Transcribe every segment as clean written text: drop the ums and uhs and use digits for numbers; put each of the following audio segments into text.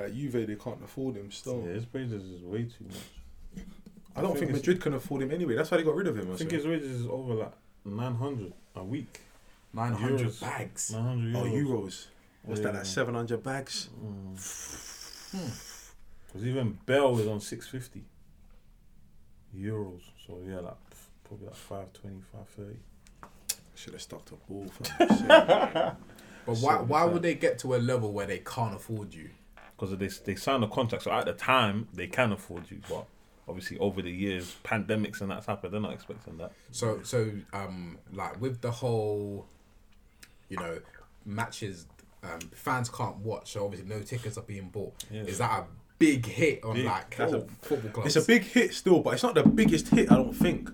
Like Juve, they can't afford him still. Yeah, his wages is way too much. I don't think Madrid can afford him anyway. That's why they got rid of him. I think his wages is over like 900 a week. 900 euros. Bags. 900 euros. Oh, euros. What's that? Like 700 bags. Because even Bell is on 650 euros. So yeah, like probably like 520, 530. Should have stuck to ball. But why would they get to a level where they can't afford you? Because they signed a contract, so at the time they can afford you, but obviously over the years, pandemics and that's happened. They're not expecting that. So like with the whole, you know, matches, fans can't watch, so obviously no tickets are being bought. Yeah. Is that a big hit on football clubs? It's a big hit still, but it's not the biggest hit. I think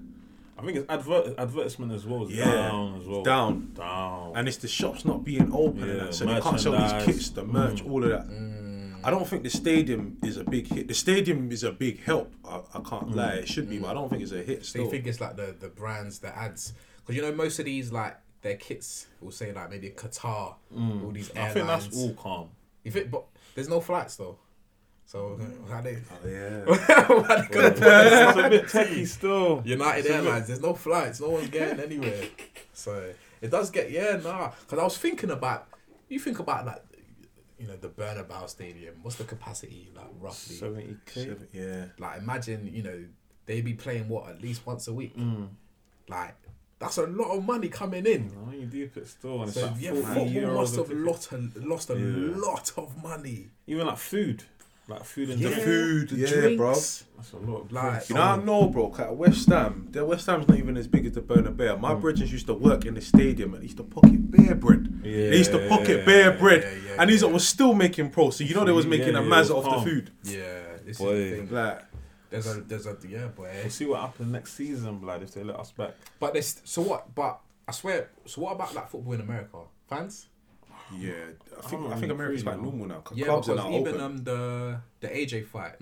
it's advertisement as well. It's down as well. Down. And it's the shops not being open and that, so they can't sell these kits, the merch, all of that. I don't think the stadium is a big hit. The stadium is a big help. I can't lie. It should be, but I don't think it's a hit still. So you think it's like the brands, the ads? Because you know most of these, like, their kits will say like maybe Qatar, all these airlines. I think that's all calm. You think, but there's no flights though. So how they? Oh, yeah. It's a bit tricky still. United Airlines, there's no flights, no one's getting anywhere. So it does get because I was thinking about like, you know, the Bernabéu stadium. What's the capacity like roughly? 70k. Yeah. Like imagine they be playing at least once a week. Like that's a lot of money coming in. When you deep it still, and so it's like football must have lost a lot of money. Even like food. Like food and food, drinks. Bro. That's a lot of like, I know, bro. At West Ham, their West Ham's not even as big as the Bernabéu. My brethren used to work in the stadium and they used to pocket bare bread. Yeah, they used to pocket bare bread, and these was still making pro. So they was making a mazza off the food. Yeah, this is the thing. Like, there's a boy. We'll see what happens next season, blood. If they let us back. But this, so what? But I swear, so what about like football in America, fans? Yeah, I think America's quite normal now. Clubs are now open. Even the AJ fight.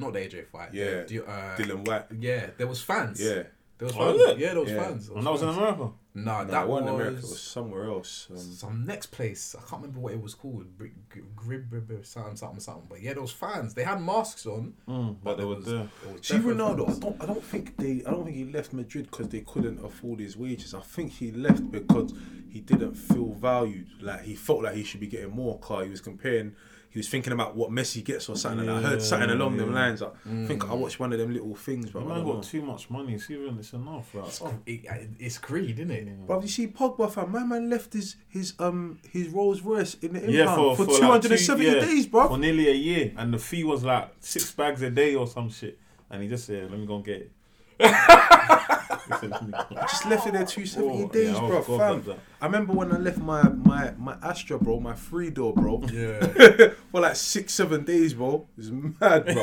Yeah, Dylan White. Yeah, there was fans. Yeah, there was fans. Yeah, there was fans. And that was in America. No, that wasn't America. It was somewhere else. Some next place. I can't remember what it was called. Something. But yeah, there was fans. They had masks on, but they were there. See, Ronaldo. I don't think he left Madrid because they couldn't afford his wages. I think he left because he didn't feel valued. Like he felt like he should be getting more. He was comparing. He was thinking about what Messi gets or something. And I heard something along them lines. I think I watched one of them little things. But man got too much money. See, when it's enough. Like, it's greed, isn't it? But you see, Pogba, fam, my man left his Rolls Royce in the inbound for 270 days, bro. For nearly a year, and the fee was like 6 bags a day or some shit. And he just said, "Let me go and get it." I just left it there 270 days, bro. Fam. I remember when I left my Astra, bro, my 3-door, bro. Yeah. For like 6-7 days, bro. It's mad, bro.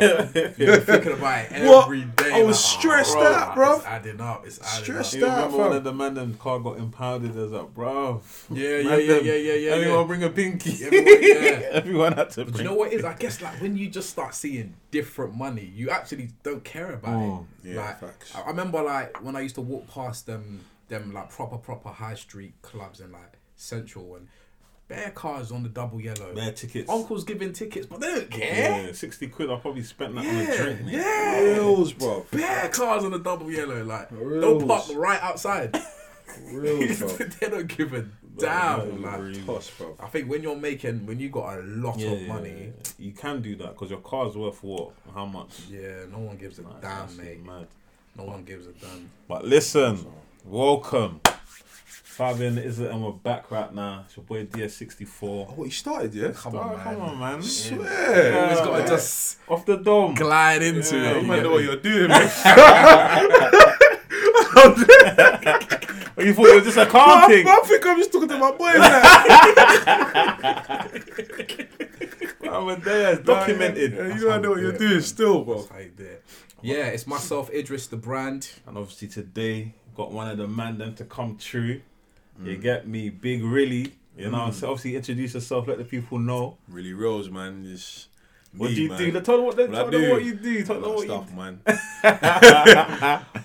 You're thinking about it every day. I was stressed out, bro. It's adding up. Stressed out. Remember when the man and car got impounded? I was like, bro. Yeah. Everyone bring a pinky. Everyone had to. But you know what it is? I guess like when you just start seeing different money, you actually don't care about it. Yeah, like, facts. I remember like when I used to walk past them like proper high street clubs in like Central, and bare cars on the double yellow. Bare tickets. Uncles giving tickets, but they don't care. Yeah, 60 quid I probably spent that on a drink. Yeah. Reals, bro. Bare cars on the double yellow, like they'll park right outside. Reals, bro. They don't give a damn. Like, toss, bro. I think when you got a lot of money, you can do that because your car's worth what? How much? Yeah, no one gives a damn, mate. Mad. No one gives a damn. But listen, welcome. 5AM In Islington, and we're back right now. It's your boy DS64. Oh, you started, yeah? Come on, man. I swear. You always got to just off the dome. Glide into it. I don't know what you're doing, man. You thought it was just a calm thing? I think I'm just talking to my boy, man. I'm a day documented. You don't know what you're doing still, bro. Yeah, it's myself, Idris, the brand. And obviously today, got one of the man them to come true. You get me? Big Really. You know, so obviously introduce yourself, let the people know. Really Rilz, man. It's what me, do you man. Do? Tell them what you do. Tell them what stuff, you do. Man.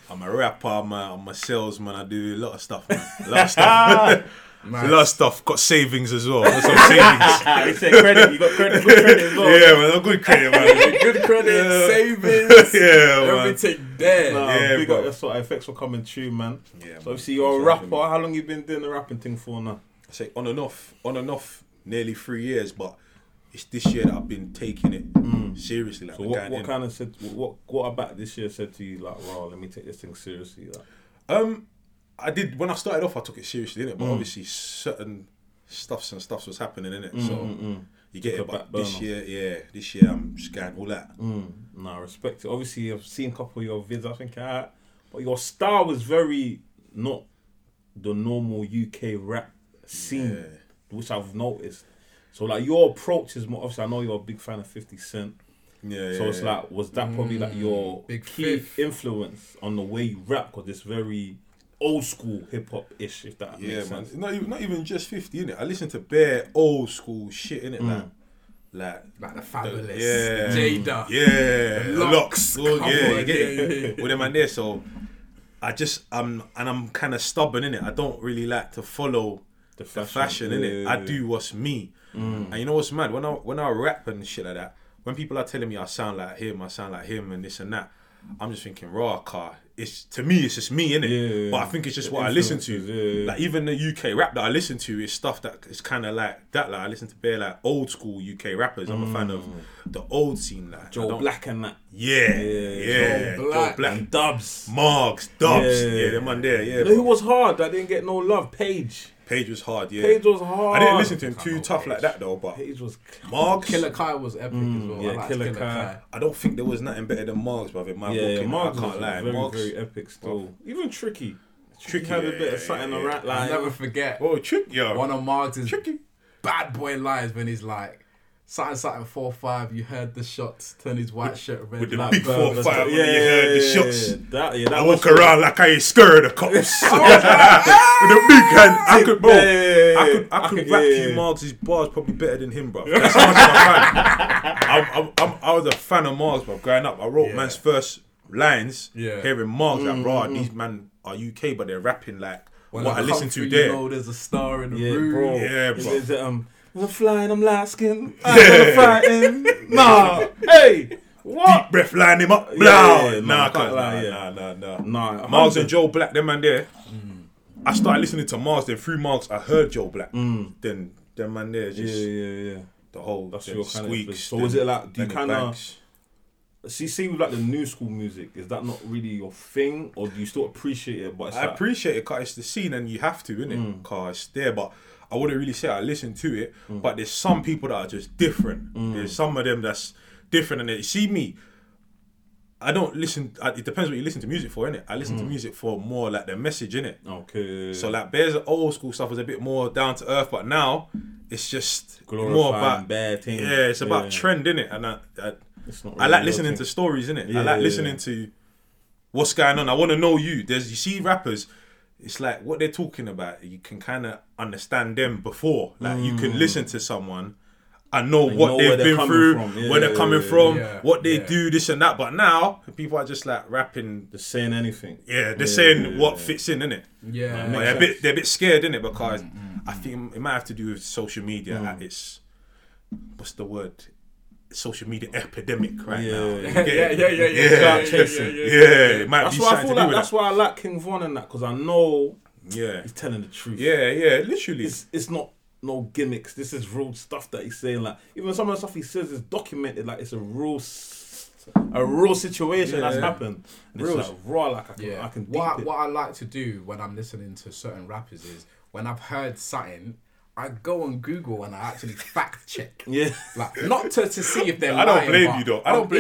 I'm a rapper, man. I'm a salesman. I do a lot of stuff, man. Nice. So a lot of stuff. Got savings as well. That's what savings. You said credit. You got credit. Good credit as well. Yeah, man. Good credit, man. Good credit, savings. Yeah, everything man. There. No, yeah, big up. That's what effects were coming through, man. Yeah. So obviously you're a rapper. How long you been doing the rapping thing for now? I say on and off, nearly 3 years, but it's this year that I've been taking it seriously. Like, so what about this year said to you, like, wow, let me take this thing seriously? Like? I did, when I started off, I took it seriously, innit? But obviously certain stuffs was happening, innit? So you get it, but this year I'm just going all that. I respect it. Obviously, I've seen a couple of your vids, I think, but your style was very not the normal UK rap scene, which I've noticed. So like your approach is more, obviously I know you're a big fan of 50 Cent. Yeah. So it's like, was that probably like your big key influence on the way you rap? Because it's very old school hip hop ish, if that makes sense. Yeah, man. Not even just 50, innit? I listen to bare old school shit, innit? Like the Fabulous, Jada, Locks, you get it? With them and there, so I just, I'm kind of stubborn, innit? I don't really like to follow the fashion innit? I do what's me. And you know what's mad? When I rap and shit like that, when people are telling me I sound like him and this and that, I'm just thinking, raw car. To me, it's just me, innit? Yeah. But I think it's just what I listen to. Yeah. Like even the UK rap that I listen to is stuff that is kind of like that. Like I listen to bare like old school UK rappers. I'm a fan of the old scene, like Joe Black and that. Yeah. Joe Black. And Dubs. Margs, Dubs. Yeah, them man there. Yeah. You know who was hard? I didn't get no love. Page was hard, yeah. I didn't listen to him too tough like that though, but Page was Margs. Killer Kai was epic as well. Yeah, I liked Killer Kai. I don't think there was nothing better than Margs, brother. Margs, I can't lie. Margs very epic still. Even Tricky. Tricky had a bit of something around. Like, I'll never forget. Oh, Tricky. One of Margs' bad boy lines when he's like, Something 4-5, you heard the shots, turn his white shirt red. With the big 4-5, you heard the shots. That I walk around like I ain't scared of cops. With the big hand, I could rap you Margs' bars probably better than him, bro. That's how much I'm a fan. I was a fan of Margs, bro, growing up. I wrote man's first lines, hearing Margs, like, bro, these man are UK, but they're rapping like what I listen to there. You know there's a star in the room. Bro. Yeah, bro. Is it, I'm flying, I'm lasking. I'm fighting. Nah. Hey. What? Deep breath, line him up. Blah. Nah, I can't lie. Margs and Joe Black, them man there. I started listening to Margs, then through Margs, I heard Joe Black. Then them man there just. Yeah. The whole. That's your squeaks. Kind of, so was it like, do you kind of. See with like the new school music, is that not really your thing? Or do you still appreciate it? But I appreciate it because it's the scene and you have to, innit? Because it's there, but. I wouldn't really say I listen to it, but there's some people that are just different. There's some of them that's different, and you see me, I don't listen. It depends what you listen to music for, innit? I listen to music for more like the message, innit? Okay. So like, there's old school stuff was a bit more down to earth, but now it's just more about bad things. Yeah, it's about trend, innit? And I like listening to stories, innit? Yeah, I like listening to what's going on. I want to know you. You see rappers. It's like what they're talking about, you can kind of understand them before. Like you can listen to someone and know what they've been through, where they're coming from, what they do, this and that. But now, people are just like rapping. They're saying anything. Yeah, they're saying what fits in, innit? Yeah. But they're a bit scared, innit? Because I think it might have to do with social media. Like it's, what's the word? Social media epidemic right now. It might be something to do with that. That's why I like King Von and that, because I know he's telling the truth. Yeah, literally. It's not no gimmicks. This is real stuff that he's saying. Like even some of the stuff he says is documented. Like it's a real situation that's happened. And real. It's like raw. Like I can. What I like to do when I'm listening to certain rappers is when I've heard something, I go on Google and I actually fact check. Yeah. Like, not to see if they're lying. I don't blame you, though. I'm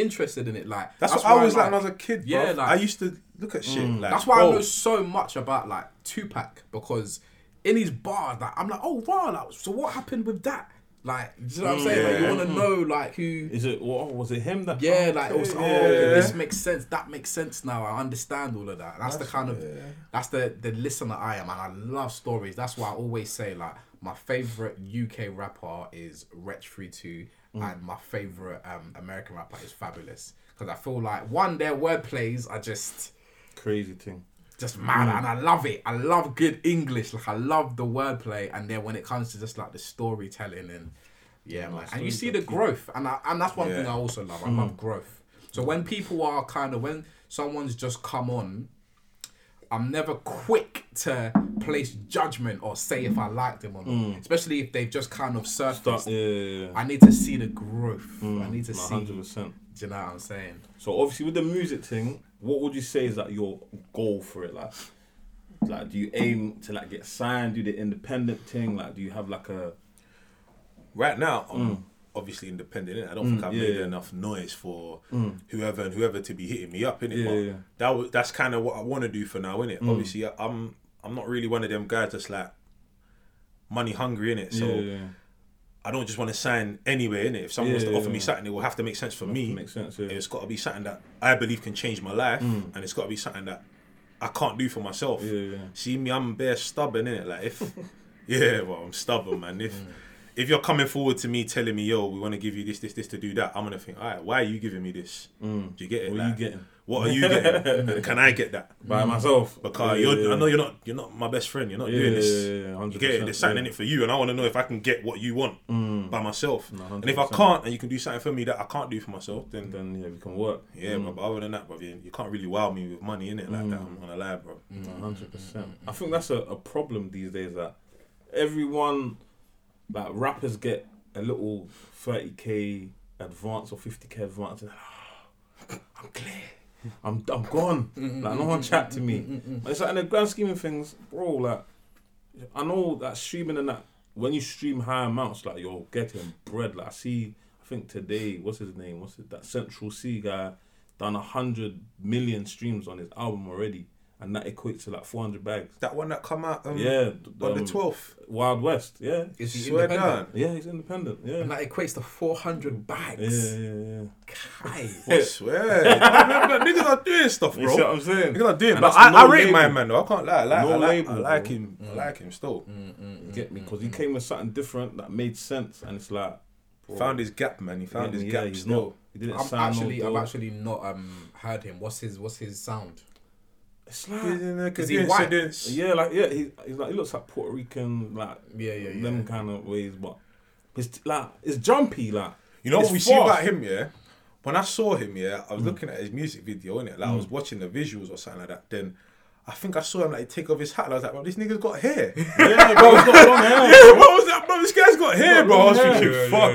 interested in it. Like, that's what I was like when I was a kid, bro. Yeah, like, I used to look at shit. Like, that's why I know so much about, like, Tupac, because in his bars, like, I'm like, oh, wow, like, so what happened with that? Like, do you know what I'm saying? Like, you want to know, like, who... Is it, what, was it him that... Yeah, like, it was, this makes sense, that makes sense now, I understand all of that. That's the kind of... Yeah. That's the listener I am, and I love stories. That's why I always say, like, my favourite UK rapper is Wretch32, and my favourite American rapper is Fabulous. Because I feel like, one, their word plays are just... Crazy thing. just mad. And I love it. I love good English. Like, I love the wordplay. And then when it comes to just like the storytelling and man. And you see the growth. And that's one thing I also love. I love growth. So when people are kind of, when someone's just come on, I'm never quick to place judgment or say if I like them or not. Especially if they've just kind of surfaced. I need to see the growth. I need to 100%. See. 100%. Do you know what I'm saying? So obviously with the music thing, what would you say is like your goal for it? Like do you aim to like get signed, do the independent thing? Like do you have like a... Right now, I'm obviously independent. I don't think I've made enough noise for whoever to be hitting me up, innit? That's kind of what I want to do for now, innit? Obviously, I'm not really one of them guys that's like money hungry, innit? So I don't just want to sign anywhere, innit? If someone wants to offer me something, it will have to make sense for me. Make sense, It's got to be something that I believe can change my life, and it's got to be something that I can't do for myself. See me, I'm bare stubborn, innit? Like I'm stubborn, man. If you're coming forward to me telling me, yo, we want to give you this to do that, I'm going to think, all right, why are you giving me this? Do you get it? What are you getting? And can I get that? By myself. Because I know you're not my best friend. You're not doing this. You get it? There's something in it for you. And I want to know if I can get what you want by myself. And if I can't, and you can do something for me that I can't do for myself, then we can work. But other than that, bro, you can't really wow me with money, innit? Like that, I'm going to lie, bro. 100%. I think that's a problem these days, that everyone... Like rappers get a little 30k advance or 50k advance, and I'm clear, I'm gone. Like no one chat to me. It's like in the grand scheme of things, bro. Like I know that streaming and that, when you stream high amounts, like you're getting bread. Like I think today, that Central Cee guy done 100 million streams on his album already. And that equates to like 400 bags. That one that come out on the 12th. Wild West, Is he independent? Yeah, he's independent, And that equates to 400 bags. I swear. Niggas are doing stuff, bro. You see what I'm saying? Niggas are doing, but I rate my man, though. I can't lie. I like him. I like him still. You get me? Because he came with something different that made sense. And it's like... Bro. Found his gap, man. He found his gap still. I've actually not heard him. What's his sound? It's like, because he's white. He's like, he looks like Puerto Rican, like them kind of ways, but it's jumpy, like you know what we see about him. When I saw him, I was looking at his music video, innit? Like I was watching the visuals or something like that. Then I think I saw him like take off his hat, and I was like, bro, this nigga's got hair. Bro, he's got long hair. What was that, bro? This guy's got hair, bro. I was thinking, fuck, bro.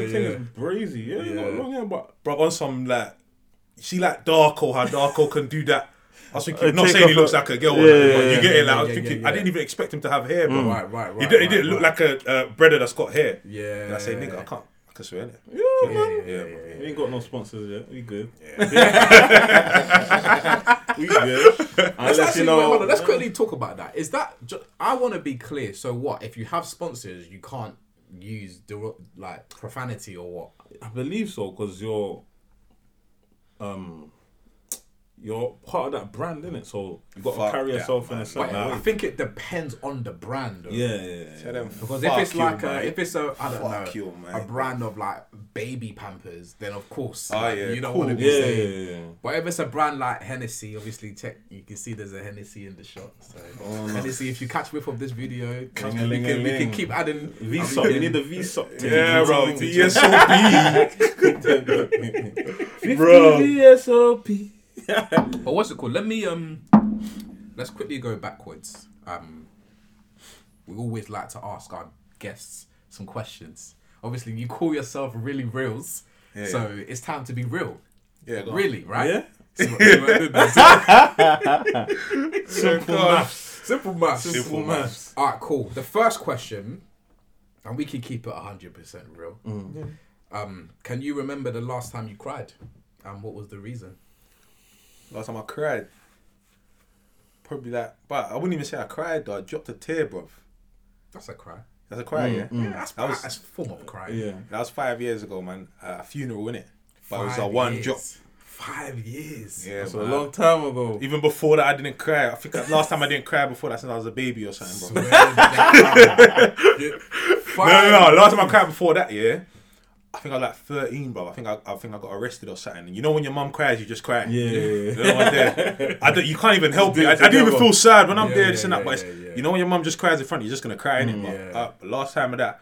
This thing is brazy. He's got long hair, but bro, on some like, you see like Darko, how Darko can do that. I was thinking, not saying he looks like a girl, but you get it. Like, I was thinking, I didn't even expect him to have hair, bro. Right. He didn't look like a brother that's got hair. And I say, nigga, I can swear it. Yeah, man. We ain't got no sponsors yet. We good. We good. Let's quickly talk about that. Is that? I want to be clear. So what? If you have sponsors, you can't use like profanity or what? I believe so, because you're part of that brand, innit? So you've got to carry yourself in a certain way. I think it depends on the brand. Because if it's like a brand of like baby Pampers, then of course you don't want to be saying. But if it's a brand like Hennessy, obviously you can see there's a Hennessy in the shot. So Hennessy, if you catch whip of this video, we can keep adding VSOP. You need the VSOP. Yeah, bro. VSOP. Bro. VSOP. But what's it called? Let me let's quickly go backwards. We always like to ask our guests some questions. Obviously, you call yourself Really Rilz, it's time to be real. Yeah, really, right? Yeah. Simple maths. All right, cool. The first question, and we can keep it 100% real. Can you remember the last time you cried, and what was the reason? Last time I cried, probably like, but I wouldn't even say I cried though. I dropped a tear, bruv. That's a cry, that's a form of crying. Yeah. That was 5 years ago, man. A funeral, innit? But it was a one drop. 5 years. Yeah, that's a long time ago. Even before that, I didn't cry. I think last time I didn't cry before that, since I was a baby or something, bro. No. Last time I cried before that, I think I was like 13, bro. I think I got arrested or something. And you know when your mum cries, you just cry. Yeah. You know, I'm there. You can't even help it. I don't even feel sad when I'm there, this and that. But you know when your mum just cries in front, you're just gonna cry in it. But last time of that,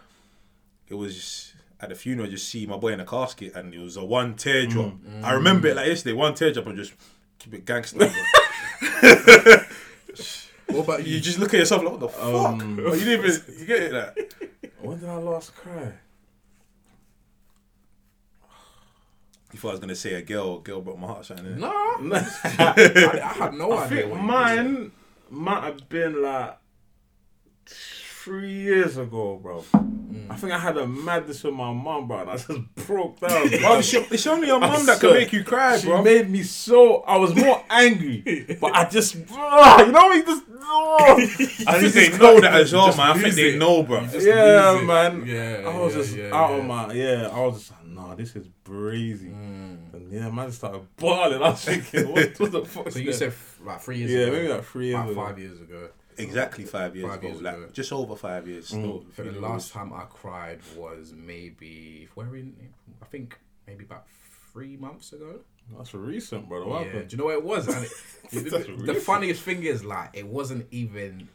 it was just, at the funeral. Just see my boy in a casket, and it was a one teardrop. I remember it like yesterday. One teardrop, and just keep it gangster. What about you? You just look at yourself like, what the fuck? Like, you didn't even, you get it? Like, when did I last cry? You thought I was gonna say a girl broke my heart, something. No, I had no idea. Think mine might have been like 3 years ago, bro. I think I had a madness with my mum, bro, and I just broke down. Bro, it's only your mum that can make you cry, bro. She made me so. I was more angry, but I just, you know, you just. I think they know that as well, man. I think they know, bro. Yeah, man. Yeah, I was just out of my. Yeah, I was just like, nah, this is brazy. And yeah, man, just started bawling. I was thinking, what the fuck? So you said like 3 years ago? Yeah, maybe like 3 years ago. About 5 years ago. Exactly 5 years ago. Like, just over 5 years. So the last time I cried was maybe, I think maybe about 3 months ago. That's recent, brother. What happened? Do you know what it was? And the funniest thing is, like, it wasn't even.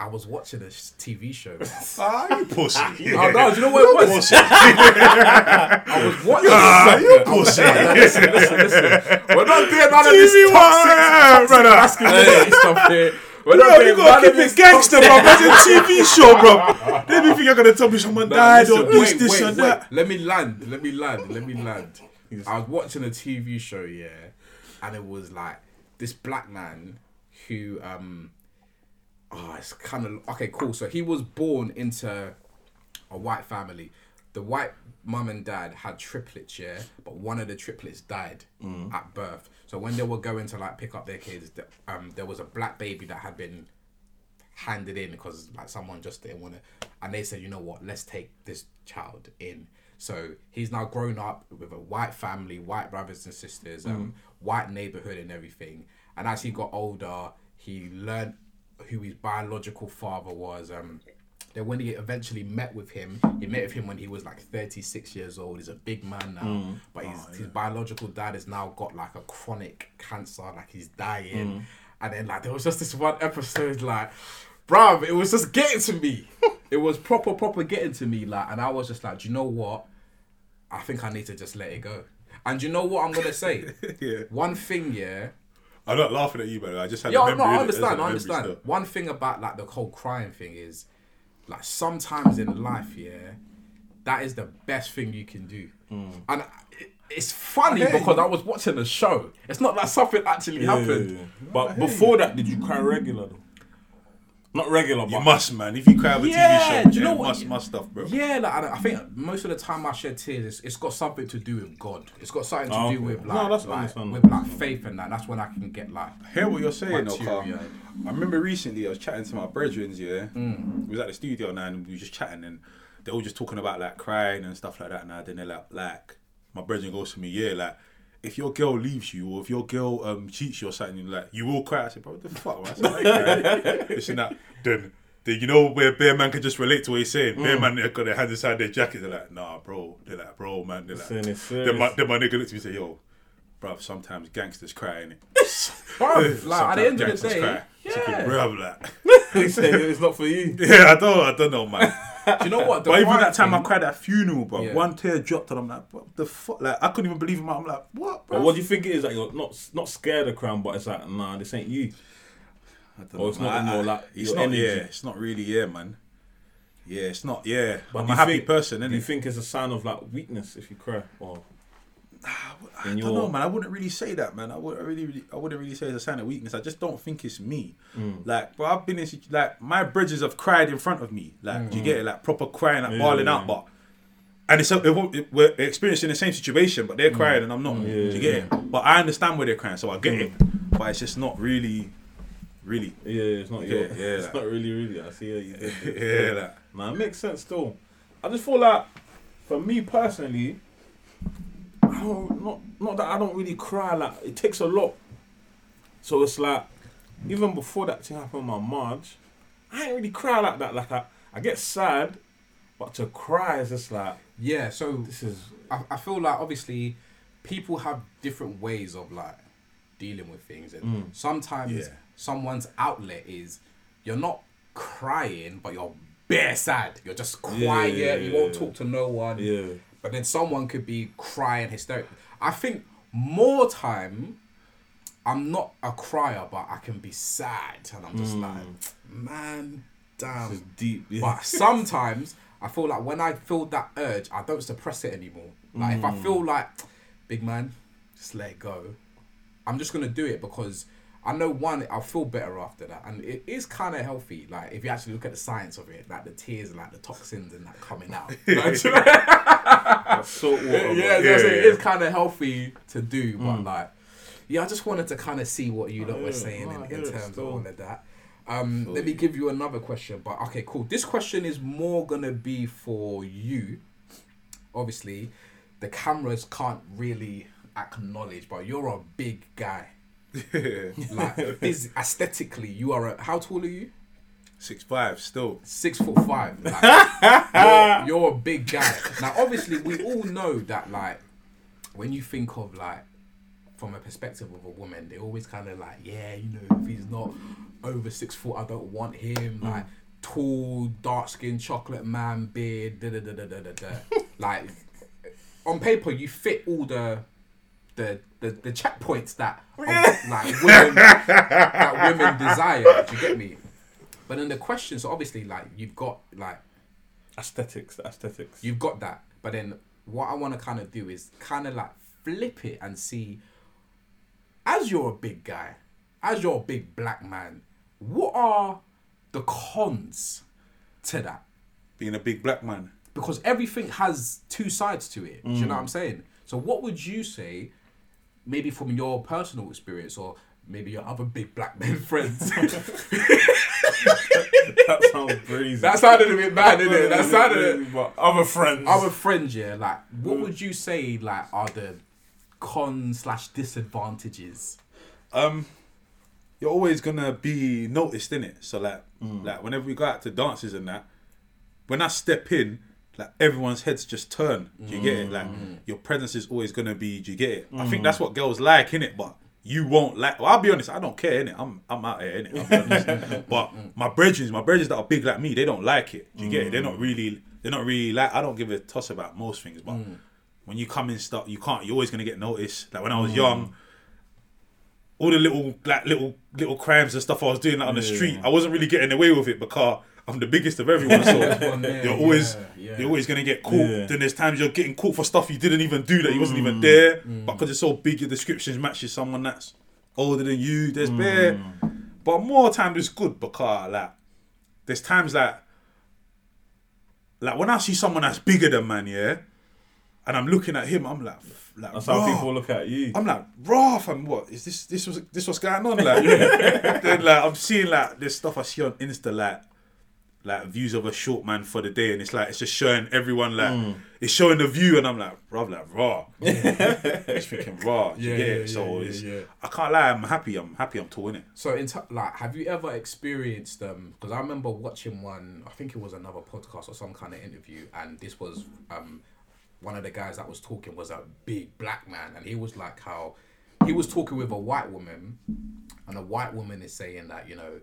I was watching a TV show. Ah, you pussy! Oh, no, do you know what it was? I was watching. You pussy! Listen. We're not doing none of this toxic masculinity stuff here. You gotta keep it gangster, bro. That's a TV show, bro. They think you're gonna tell me someone died or this or that. Let me land. I was watching a TV show, and it was like this black man who, it's kind of okay, cool. So he was born into a white family. The white mum and dad had triplets, but one of the triplets died at birth. So when they were going to like pick up their kids, there was a black baby that had been handed in because like someone just didn't want to, and they said, you know what, let's take this child in. So he's now grown up with a white family, white brothers and sisters, white neighborhood and everything. And as he got older, he learned who his biological father was. Then when he eventually met with him when he was like 36 years old. He's a big man now, but his biological dad has now got like a chronic cancer, like he's dying. And then like there was just this one episode, like, bruv, it was just getting to me. It was proper getting to me, like, and I was just like, do you know what? I think I need to just let it go. And you know what I'm gonna say? One thing, I'm not laughing at you, but I just had a memory. Yeah, no, I understand. Still. One thing about like the whole crying thing is, like, sometimes in life, that is the best thing you can do. And it's funny because I was watching a show. It's not like something actually happened. Yeah. But before that, did you cry regular though? Not regular, but... You must, man. If you cry with a TV show, you know what? Must stuff, bro. Yeah, like, I think most of the time I shed tears, it's got something to do with God. It's got something to do with, like, faith and that. That's when I can get, like... I hear what you're saying, though, Carl. I remember recently I was chatting to my brethren, We was at the studio now and we were just chatting and they were just talking about, like, crying and stuff like that. And then they're like, my brethren goes to me, like... If your girl leaves you or if your girl cheats you or something, like, you will cry. I said, bro, what the fuck, man? I said, like, listen, that, then you know where bear man can just relate to what he's saying. Bear man, they've got their hands inside their jacket. They're like, nah, bro. They're like, bro, man. They're like, then my nigga looks at me and say, yo, bruv, sometimes gangsters cry, innit? Bruv, like, at the end of the day, cry. Yeah. Bruv, like. They say it's not for you. Yeah, I don't know, man. Do you know what? But even that time I cried at a funeral, bro. Yeah. One tear dropped and I'm like, what the fuck? Like, I couldn't even believe it. I'm like, what, bro? Well, what do you think it is? Like, you're not scared of crying, but it's like, nah, this ain't you. I don't know. It's not in your, like, it's not, it's not really, man. Yeah, it's not, But I'm a happy person, innit? Do you think it's a sign of, like, weakness if you cry? Or I don't know, man. I wouldn't really say that, man. I wouldn't really say it's a sign of weakness. I just don't think it's me. Like, bro, I've been in like my bridges have cried in front of me. Like, do you get it? Like proper crying, like bawling out. But and we're experiencing the same situation, but they're crying and I'm not. Yeah, do you get it? But I understand where they're crying, so I get it. But it's just not really. Yeah, it's not. It's like, not really. I see how you did it. Man, it makes sense though. I just feel like, for me personally. Not that I don't really cry, like, it takes a lot. So it's like, even before that thing happened with my Marge, I ain't really cry like that. Like, I get sad, but to cry is just like, Yeah, so this is. I feel like obviously people have different ways of like dealing with things, and sometimes someone's outlet is you're not crying, but you're bare sad. You're just quiet. You won't talk to no one. Yeah. But then someone could be crying hysterically. I think more time, I'm not a crier, but I can be sad, and I'm just like, man, damn. This is deep. Yeah. But sometimes I feel like when I feel that urge, I don't suppress it anymore. Like if I feel like, big man, just let it go. I'm just gonna do it because I know one, I'll feel better after that, and it is kind of healthy. Like if you actually look at the science of it, like the tears and like the toxins and that coming out. Salt water. Yeah, it is kind of healthy to do, but like, yeah, I just wanted to kind of see what you lot were saying in terms of all of that. Let me give you another question, but okay, cool. This question is more gonna be for you. Obviously, the cameras can't really acknowledge, but you're a big guy. Like aesthetically, you are a, how tall are you? 6'5", still 6'5". Like, you're a big guy. Now, obviously, we all know that like when you think of like from a perspective of a woman, they always kind of like, yeah, you know, if he's not over 6 foot, I don't want him. Like tall, dark skinned, chocolate man, beard, da da da da da da. Like on paper, you fit all the checkpoints that like women that women desire. Do you get me? But then the question, so obviously, like you've got like aesthetics. You've got that, but then what I want to kind of do is kind of like flip it and see. As you're a big guy, as you're a big black man, what are the cons to that? Being a big black man. Because everything has two sides to it. Do you know what I'm saying? So what would you say, maybe from your personal experience or maybe your other big black men friends? That sounds crazy. That sounded a bit bad, didn't it? That sounded a... Other friends, yeah. Like, what would you say, like, are the cons/disadvantages? You're always gonna be noticed, innit? So, like, whenever we go out to dances and that, when I step in, like everyone's heads just turn. Do you get it? Like your presence is always gonna be. Do you get it? I think that's what girls like, innit? But you won't like. Well, I'll be honest. I don't care, innit? I'm out here, innit? But my brethren that are big like me, they don't like it. Do you get it? They're not really like. I don't give a toss about most things. But when you come in, stuff you can't. You're always gonna get noticed. Like when I was young, all the little crimes and stuff I was doing like, on the street, I wasn't really getting away with it because I'm the biggest of everyone, so you're always gonna get caught. Yeah. Then there's times you're getting caught for stuff you didn't even do that you wasn't even there, but because it's so big, your descriptions matches someone that's older than you. There's bare, but more times it's good because like there's times like when I see someone that's bigger than man, yeah, and I'm looking at him, I'm like that's how people look at you. I'm like, Ralph, and what is this? This what's going on? Like, then like I'm seeing like this stuff I see on Insta like views of a short man for the day, and it's like it's just showing everyone like it's showing the view, and I'm like, bruv, like raw. It's freaking raw. I can't lie, I'm happy I'm tall, innit? So like have you ever experienced because I remember watching one, I think it was another podcast or some kind of interview, and this was one of the guys that was talking was a big black man, and he was like how he was talking with a white woman, and the white woman is saying that, you know,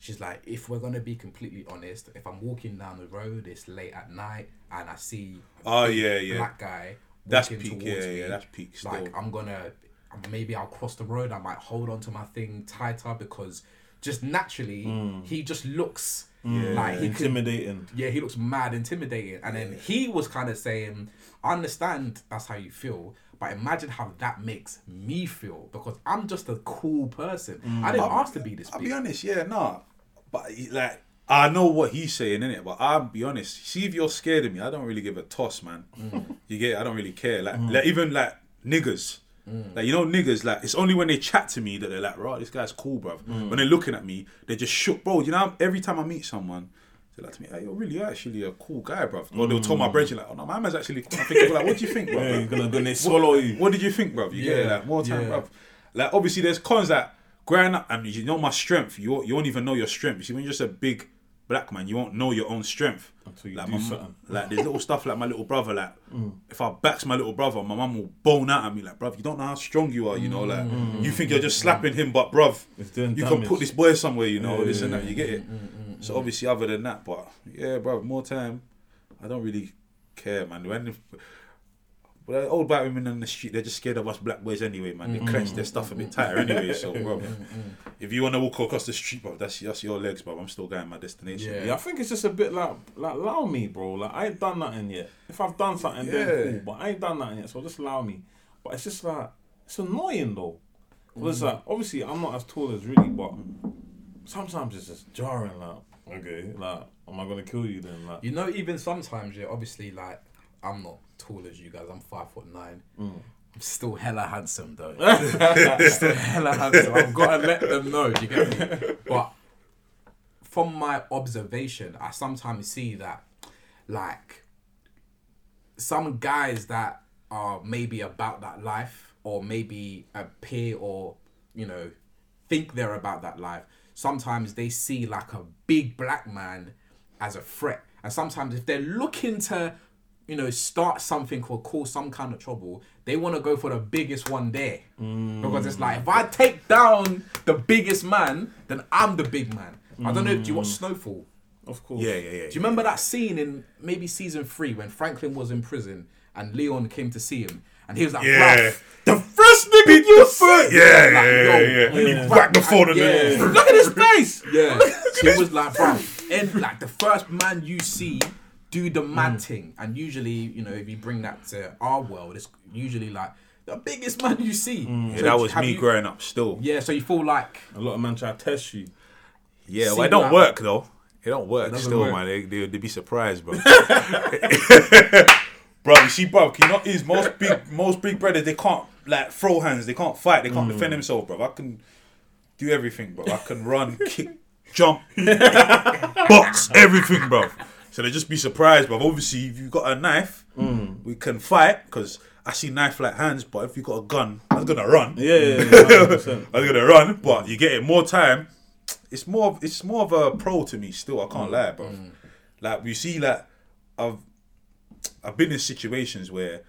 she's like, if we're going to be completely honest, if I'm walking down the road, it's late at night, and I see a black guy walking towards me. Yeah, that's peak still. Like, maybe I'll cross the road, I might hold on to my thing tighter, because just naturally, he just looks... like intimidating. He looks mad intimidating. And then he was kind of saying, I understand that's how you feel, but imagine how that makes me feel, because I'm just a cool person. I didn't ask to be this big. I'll be honest, but like I know what he's saying, innit? But I'll be honest. See, if you're scared of me, I don't really give a toss, man. You get it? I don't really care. Like, even like niggas, like you know niggas. Like it's only when they chat to me that they're like, right, this guy's cool, bruv. When they're looking at me, they're just shook, bro. You know, every time I meet someone, they're like to me, hey, you're really actually a cool guy, bruv. Or they'll tell my brethren, like, oh no, my man's actually cool. I think they're like, what do you think, bruv? Yeah, gonna swallow you. What did you think, bruv? You get it? Like more time, bruv. Like obviously there's cons that growing up, and you know my strength. You won't even know your strength. You see, when you're just a big black man, you won't know your own strength. Until you like do something. Like there's little stuff like my little brother, like if I backs my little brother, my mum will bone out at me like, bruv, you don't know how strong you are, you know, like you think you're just slapping him, but bruv, you can put this boy somewhere, you know, this and that, you get it. So obviously other than that, but yeah, bruv, more time, I don't really care, man. But all black women in the street, they're just scared of us black boys anyway, man. They clench their stuff a bit tighter anyway. So, bro, if you want to walk across the street, bro, that's your legs, bro. I'm still going my destination. Yeah, I think it's just a bit like allow me, bro. Like, I ain't done nothing yet. If I've done something, then cool. But I ain't done nothing yet, so just allow me. But it's just like, it's annoying, though. Because it's like, obviously, I'm not as tall as really, but sometimes it's just jarring, like, okay, like, am I going to kill you then? Like, you know, even sometimes, yeah, obviously, like, I'm not tall as you guys. I'm 5'9". I'm still hella handsome though. Still hella handsome. I've got to let them know. Do you get me? But from my observation, I sometimes see that, like, some guys that are maybe about that life, or maybe appear, or you know, think they're about that life. Sometimes they see like a big black man as a threat, and sometimes if they're looking to, you know, start something or cause some kind of trouble, they want to go for the biggest one there. Because it's like, if I take down the biggest man, then I'm the big man. I don't know, do you watch Snowfall? Of course. Yeah. Do you remember that scene in maybe season 3 when Franklin was in prison and Leon came to see him? And he was like, the first nigga you see! Yeah. He whacked the phone in the door. Look at his face! Yeah. He was like, bro, and like the first man you see, do the mad thing. And usually, you know, if you bring that to our world, it's usually like the biggest man you see. So that was me growing up still. Yeah, so you feel like a lot of men try to test you. Yeah, well, it don't work though. It don't work still, man. They'd be surprised, bro. Bro, you see, bro, you know, is most big brothers, they can't like throw hands, they can't fight, they can't defend themselves, bro. I can do everything, bro. I can run, kick, jump, box, everything, bro. So they just be surprised, but obviously if you got a knife, we can fight, because I see knife like hands, but if you got a gun, I'm gonna run. Yeah, I'm gonna run, but you get it more time. It's more of a pro to me still, I can't lie, bro. Like you see, like I've been in situations where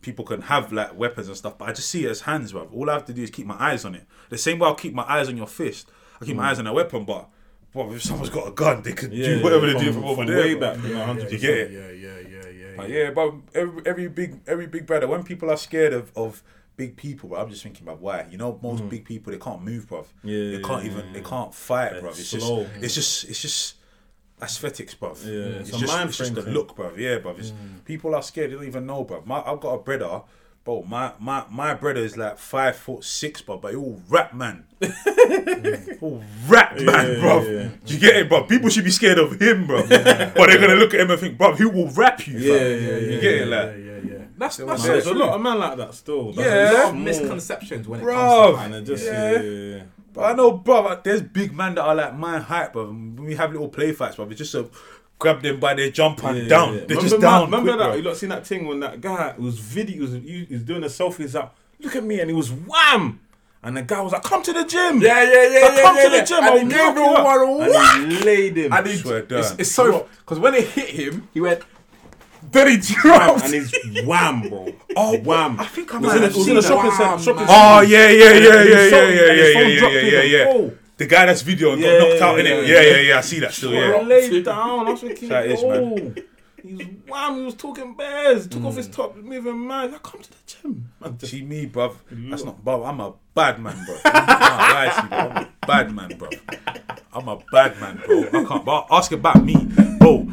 people can have like weapons and stuff, but I just see it as hands, bro. All I have to do is keep my eyes on it. The same way I'll keep my eyes on your fist, I keep my eyes on a weapon, but well, if someone's got a gun, they could do whatever they do from over there. Way back, 100%. You get it? Yeah. But yeah, but every big brother, when people are scared of big people, bro, I'm just thinking about why. You know, most big people, they can't move, bruv. Yeah, they can't even, they can't fight, bruv. It's slow. It's just aesthetics, bruv. Yeah, it's just the look, bruv. Yeah, bruv. People are scared, they don't even know, bruv. I've got a brother. Bro, my brother is like 5'6", bro, but he all rap, man. Bro. Yeah. Do you get it, bro? People should be scared of him, bro. But they're gonna look at him and think, bro, he will rap you. You get it, like. That's there's a lot of men like that still. There's a lot of misconceptions when it comes to that. Yeah. But I know, bro, like, there's big men that are like my height, bro. We have little play fights, bro. It's just a grab them by their jumper and down. They're remember, just down. Remember quick, that? Bro. You lot seen that thing when that guy was doing a selfie. He's like, look at me, and he was wham. And the guy was like, come to the gym. Come to the gym. And he gave him and he laid him. And it's so, because when it hit him, he went. Then he dropped. And he's wham, bro. Oh, wham. I think I might have seen that. Shopping center. Yeah. The guy that's videoing got knocked out in it. I see that still. I laid down. I was thinking, he's wham. He was talking bears. Took off his top, moving mad. I come to the gym. See me, bruv. That's not, bruv. I'm a bad man, bruv. I'm a bad man, bro. I can't. But ask about me, bro.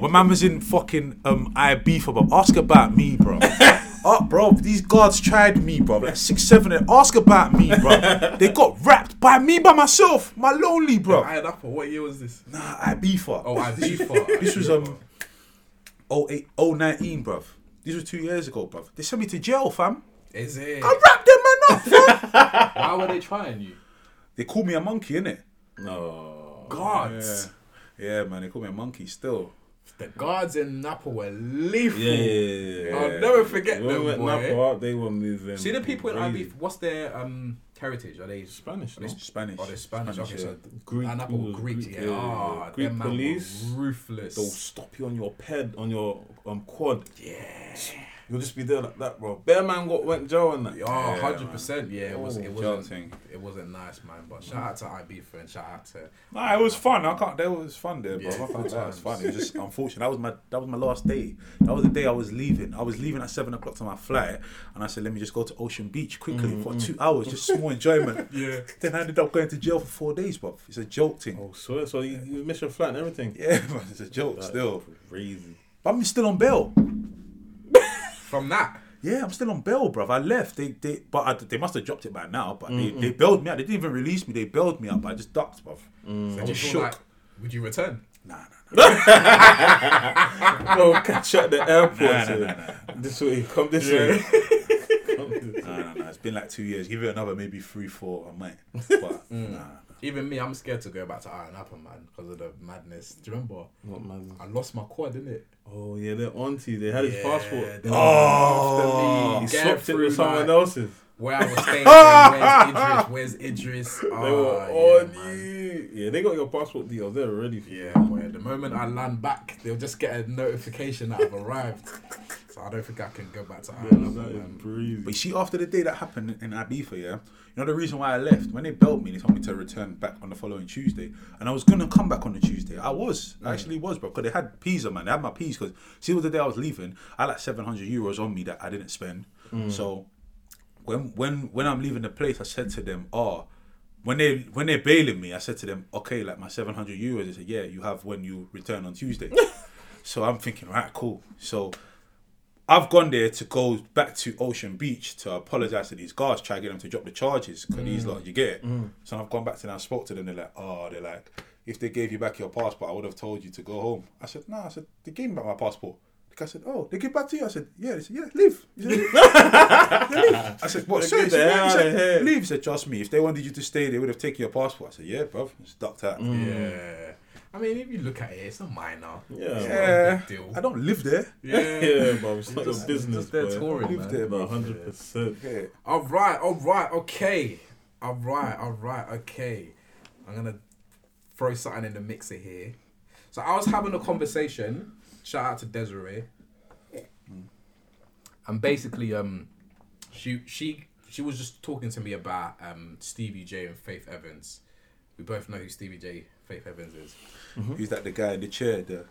When man was in fucking IB for, bro. Ask about me, bro. Oh, bro, these guards tried me, bro. Like 6'7", and ask about me, bro. They got rapped by me, by myself. My lonely, bro. I had up for what year was this? Nah, IB4. Oh, IB4. This was 2019, bro. This was 2 years ago, bro. They sent me to jail, fam. Is it? I wrapped them man up, fam. Why were they trying you? They called me a monkey, innit? No. Guards. Yeah, man, they called me a monkey still. The guards in Napa were lethal. Yeah. I'll never forget them, boy. Napa, they were moving. See the people in IB, what's their heritage? Are they Spanish? Spanish. Are they Spanish? Okay, so Greek. And Greeks, yeah. Ah, Greek police. Ruthless. They'll stop you on your quad. Yeah. You'll just be there like that, bro. Bear man went jail and that. Yeah, 100%. Man. Yeah, it wasn't nice, man. But shout out to IB friend. Shout out to. Nah, it was fun. There was fun there, bro. Yeah, it was fun. It was just unfortunate. That was my last day. That was the day I was leaving. I was leaving at 7:00 to my flight, and I said, let me just go to Ocean Beach quickly for 2 hours, just small enjoyment. Yeah. Then I ended up going to jail for 4 days, bro. It's a jolt thing. Oh, so you missed your flight and everything. Yeah, man. It's a jolt still. Crazy. But I'm still on bail. From that? Yeah, I'm still on bail, bruv. I left. They must have dropped it by now, but they bailed me out. They didn't even release me. They bailed me out, but I just ducked, bruv. So I was shook. Like, would you return? Nah. No, catch you at the airport. Nah. This way, come this way. Nah. It's been like 2 years. Give it another maybe 3, 4, I might. But nah. Even me, I'm scared to go back to Iron Apple, man, because of the madness. Do you remember? What madness? I lost my quad, didn't it? Oh, yeah, their auntie. They had his passport. Oh! He swapped it with someone else's. Where I was staying, where's Idris? They were on you. Yeah, they got your passport deal. They're ready for you. Yeah, boy, the moment I land back, they'll just get a notification that I've arrived. So I don't think I can go back to Ireland. But see, after the day that happened in Ibiza, yeah, you know the reason why I left? When they bailed me, they told me to return back on the following Tuesday. And I was going to come back on the Tuesday. I actually was, bro, because they had Pisa, man. They had my peas, because see, it was the day I was leaving. I had like €700 on me that I didn't spend. So... When I'm leaving the place, I said to them, when they're bailing me, I said to them, okay, like my €700, they said, yeah, you have when you return on Tuesday. So I'm thinking, right, cool. So I've gone there to go back to Ocean Beach to apologise to these guards, try to get them to drop the charges, because these lot, you get it. So I've gone back to them, I spoke to them, they're like, if they gave you back your passport, I would have told you to go home. I said, no, they gave me back my passport. I said, oh, they give back to you? I said, yeah. They said, yeah, leave. He said, leave. I said, what? Seriously? He said, leave. He said, trust me, if they wanted you to stay, they would have taken your passport. I said, yeah, bruv. Just ducked out. Yeah. I mean, if you look at it, it's not minor. Yeah. It's not a big deal. I don't live there. Yeah. Yeah, bruv. It's not your business, bro. I live there, bro. 100%. Okay. All right. Okay. All right. Okay. I'm going to throw something in the mixer here. So I was having a conversation... Shout out to Desiree. And basically, she was just talking to me about Stevie J and Faith Evans. We both know who Stevie J, Faith Evans is. Mm-hmm. Who's that? The guy in the chair, there?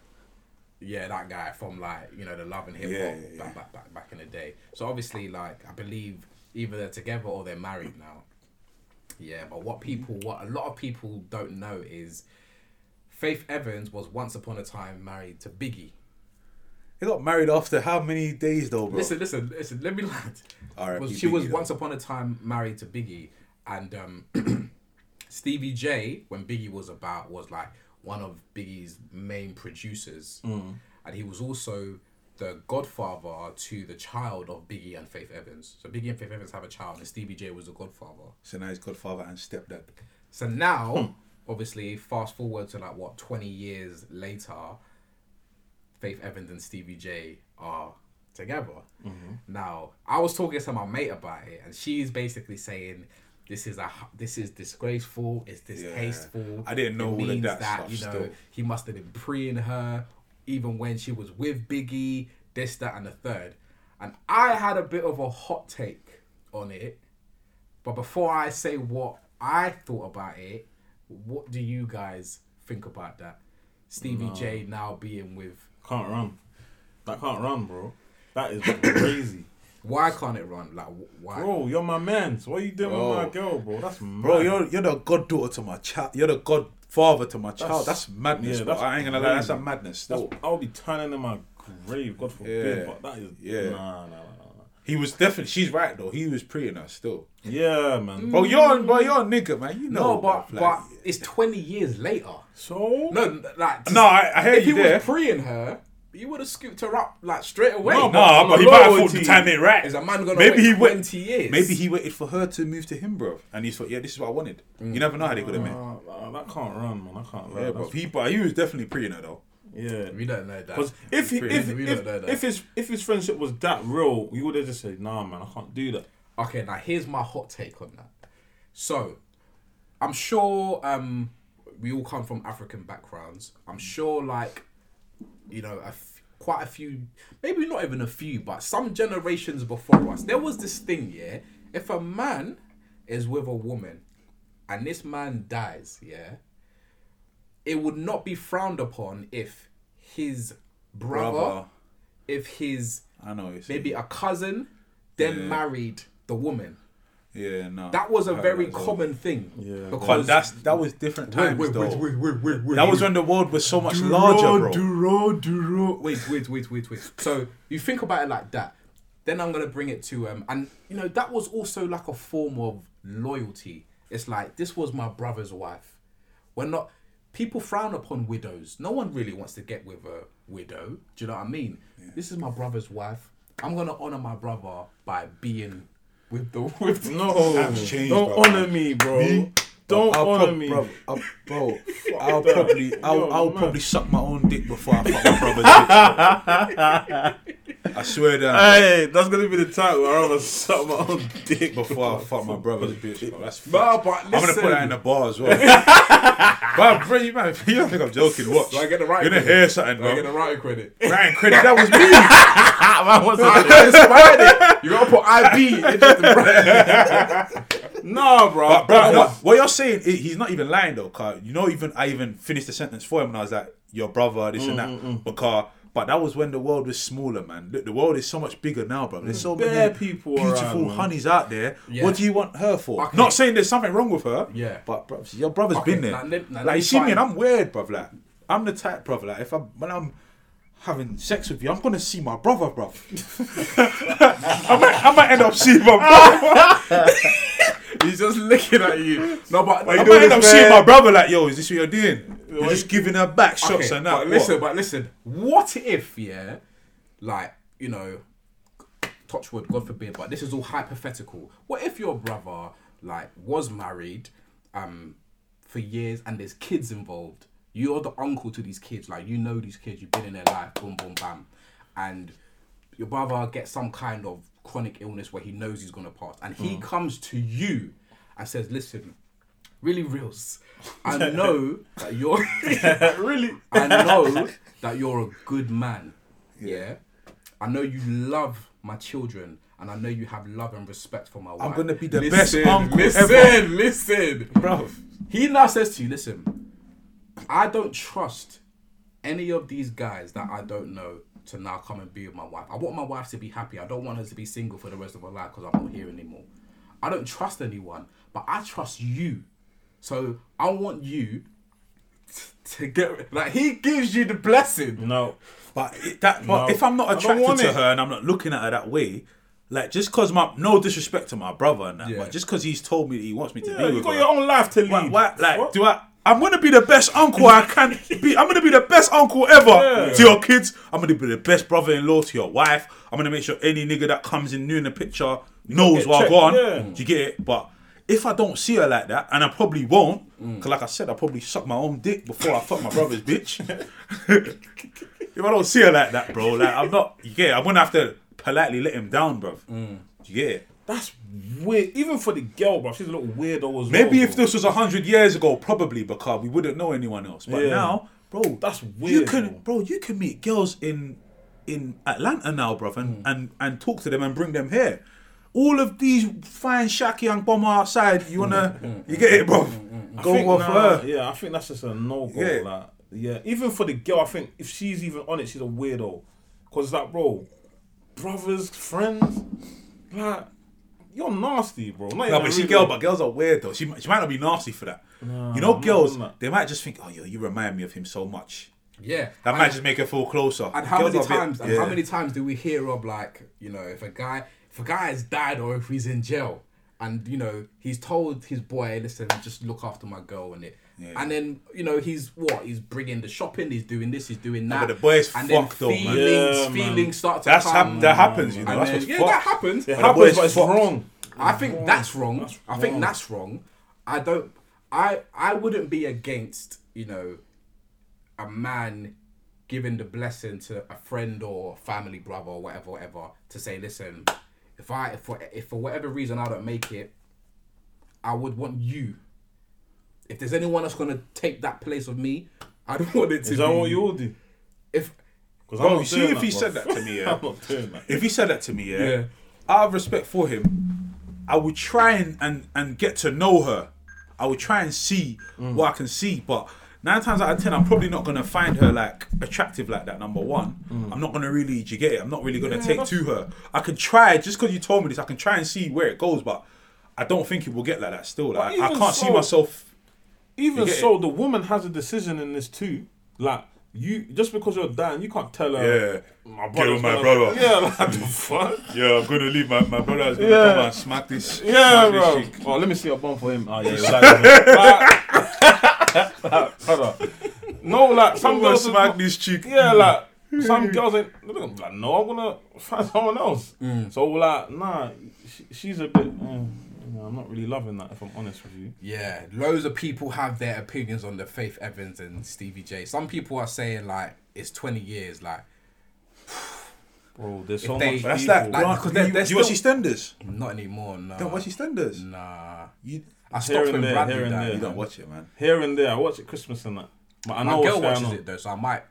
Yeah, that guy from the Love and Hip Hop back in the day. So obviously, I believe either they're together or they're married now. Yeah, but what a lot of people don't know is Faith Evans was once upon a time married to Biggie. They got married after how many days though, bro? Listen, let me land. Well, she was once upon a time married to Biggie, and Stevie J, when Biggie was like one of Biggie's main producers. And he was also the godfather to the child of Biggie and Faith Evans. So Biggie and Faith Evans have a child, and Stevie J was the godfather. So now he's godfather and stepdad. So now... Obviously, fast forward to 20 years later, Faith Evans and Stevie J are together. Mm-hmm. Now, I was talking to my mate about it, and she's basically saying, this is disgraceful, it's distasteful. I didn't know all of that stuff, he must have been preying her, even when she was with Biggie, this, that, and the third. And I had a bit of a hot take on it, but before I say what I thought about it, what do you guys think about that? Stevie J now being with... Can't run. That can't run, bro. That is crazy. Why can't it run? Why? Bro, you're my man. So what are you doing with my girl, bro? That's mad. Bro, you're the goddaughter to my child. You're the godfather to my child. That's madness, bro. I ain't going to lie. That's a madness. I'll be turning in my grave, God forbid. But that is... Yeah. Nah. He was definitely... She's right, though. He was preying us still. Yeah, man. Bro, you're a nigga, man. You know. No, but it's 20 years later. So? I hear you there. If he was preying her, he would have scooped her up, straight away. No, but he might have thought the time ain't right. Is a man going to wait 20 years? Maybe he waited for her to move to him, bro. And he thought, yeah, this is what I wanted. You never know how they could have met. That can't run, man. I can't run. Yeah, but he was definitely preying her, though. Yeah, we don't know that. Because if his friendship was that real, we would have just said, "Nah, man, I can't do that." Okay, now here's my hot take on that. So, I'm sure we all come from African backgrounds. I'm sure, like, you know, quite a few, maybe not even a few, but some generations before us, there was this thing, yeah? If a man is with a woman and this man dies, yeah, it would not be frowned upon if his brother. If his, I know, maybe a cousin, then married the woman. Yeah, no. That was a very common thing. Yeah, because that was different times, though. That was when the world was so much larger, bro. Wait. So you think about it like that. Then I'm gonna bring it to and you know that was also like a form of loyalty. It's like this was my brother's wife. We're not. People frown upon widows. No one really wants to get with a widow. Do you know what I mean? Yeah. This is my brother's wife. I'm gonna honor my brother by being with the I'll probably suck my own dick before I fuck my brother's dick. I swear down. Hey, that's gonna be the title. I'd rather suck my own dick before I fuck my brother's bitch. Bro. That's but I'm gonna put that in the bar as well. But bro, you don't think I'm joking? What? Do I get the right? You're gonna hear something, bro. I get the writing credit. Writing credit. That was me. That was you gotta put IB. No, bro. But, bro, what you're saying? He's not even lying though, Carl. You know, I even finished the sentence for him, and I was like, "Your brother, this and that," But that was when the world was smaller, man. Look, the world is so much bigger now, bro. There's so many people beautiful honeys out there. Yeah. What do you want her for? Okay. Not saying there's something wrong with her. Yeah. But bro, your brother's been there. Like you see me, and I'm weird, bro. Like I'm the type, bro. Like when I'm having sex with you, I'm gonna see my brother, bro. I might end up seeing my brother. He's just looking at you. No, but I might end up seeing my brother. Like, yo, is this what you're doing? You're just giving her back shots and that. But listen. What if, yeah, like, you know, touch wood, God forbid, but this is all hypothetical. What if your brother, like, was married for years and there's kids involved? You're the uncle to these kids. Like, you know these kids. You've been in their life. Boom, boom, bam. And your brother gets some kind of chronic illness where he knows he's going to pass. And he comes to you and says, listen, Really Rilz, I know that you're a good man. Yeah. I know you love my children and I know you have love and respect for my wife. I'm going to be the best uncle ever. Listen. Bro. He now says to you, listen, I don't trust any of these guys that I don't know to now come and be with my wife. I want my wife to be happy. I don't want her to be single for the rest of her life because I'm not here anymore. I don't trust anyone, but I trust you. So I want you to get... Like, he gives you the blessing. No. But if I'm not attracted to her and I'm not looking at her that way, like, just because my... No disrespect to my brother and that, but just because he's told me that he wants me to be with her. You've got your own life to lead. I'm going to be the best uncle I can be. I'm going to be the best uncle ever to your kids. I'm going to be the best brother-in-law to your wife. I'm going to make sure any nigga that comes in new in the picture knows where I've gone. Yeah. Do you get it? But if I don't see her like that, and I probably won't, because like I said, I probably suck my own dick before I fuck my brother's bitch. If I don't see her like that, bro, like I'm not, I'm going to have to politely let him down, bro. Do you get it? That's weird. Even for the girl, bro, she's a little weirdo as Maybe if this was 100 years ago, probably, because we wouldn't know anyone else. But now, bro, that's weird. You can meet girls in Atlanta now, bro, and talk to them and bring them here. All of these fine shaky and bomber outside, you wanna, you get it, bro? Go off her. Yeah, I think that's just a no go. Yeah. Like, yeah, even for the girl, I think if she's even on it, she's a weirdo. Cause like, bro, brothers, friends, like. You're nasty, bro. But girls are weird though. She might not be nasty for that. No, you know, girls, they might just think, oh, yo, you remind me of him so much. Yeah. That might just make her feel closer. And how many times do we hear of, like, you know, if a guy has died or if he's in jail and, you know, he's told his boy, listen, just look after my girl and it. Yeah. And then, you know, he's bringing the shopping, he's doing this, he's doing that. But the boy's fucked up, man. Feelings start to come. That happens, you know. That happens. It happens, but it's wrong. I think that's wrong. I wouldn't be against, you know, a man giving the blessing to a friend or family brother or whatever, to say, listen, if for whatever reason I don't make it, I would want you. If there's anyone that's gonna take that place of me, I don't want it to. Is that what you all do? If he said that to me, yeah, out of respect for him, I would try and get to know her. I would try and see what I can see, but 9 times out of 10, I'm probably not gonna find her like attractive like that. Number one, I'm not gonna really, do you get it? I'm not really gonna take to her. I can try, just because you told me this, I can try and see where it goes, but I don't think it will get like that still. Like, I can't see myself. Even so, the woman has a decision in this too. Like, you, just because you're down, you can't tell her. Yeah, get with my brother. Yeah, like the fuck. Yeah, I'm gonna leave my brother. Is gonna come and smack this. Yeah, bro. Oh, let me see your bum for him. Oh yeah, brother. No, like some girls smack this cheek. Yeah, like some girls ain't. Like, no, I'm gonna find someone else. So like, nah, she's a bit. I'm not really loving that, if I'm honest with you. Yeah, loads of people have their opinions on the Faith Evans and Stevie J. Some people are saying like it's 20 years, like. Bro, there's so much. That's like, because they're still. You watch EastEnders? Not anymore. No. Don't watch EastEnders. Nah. I stopped when Bradley died. You don't watch it, man. Here and there, I watch it Christmas and that. But I know my girl watches it though, so I might.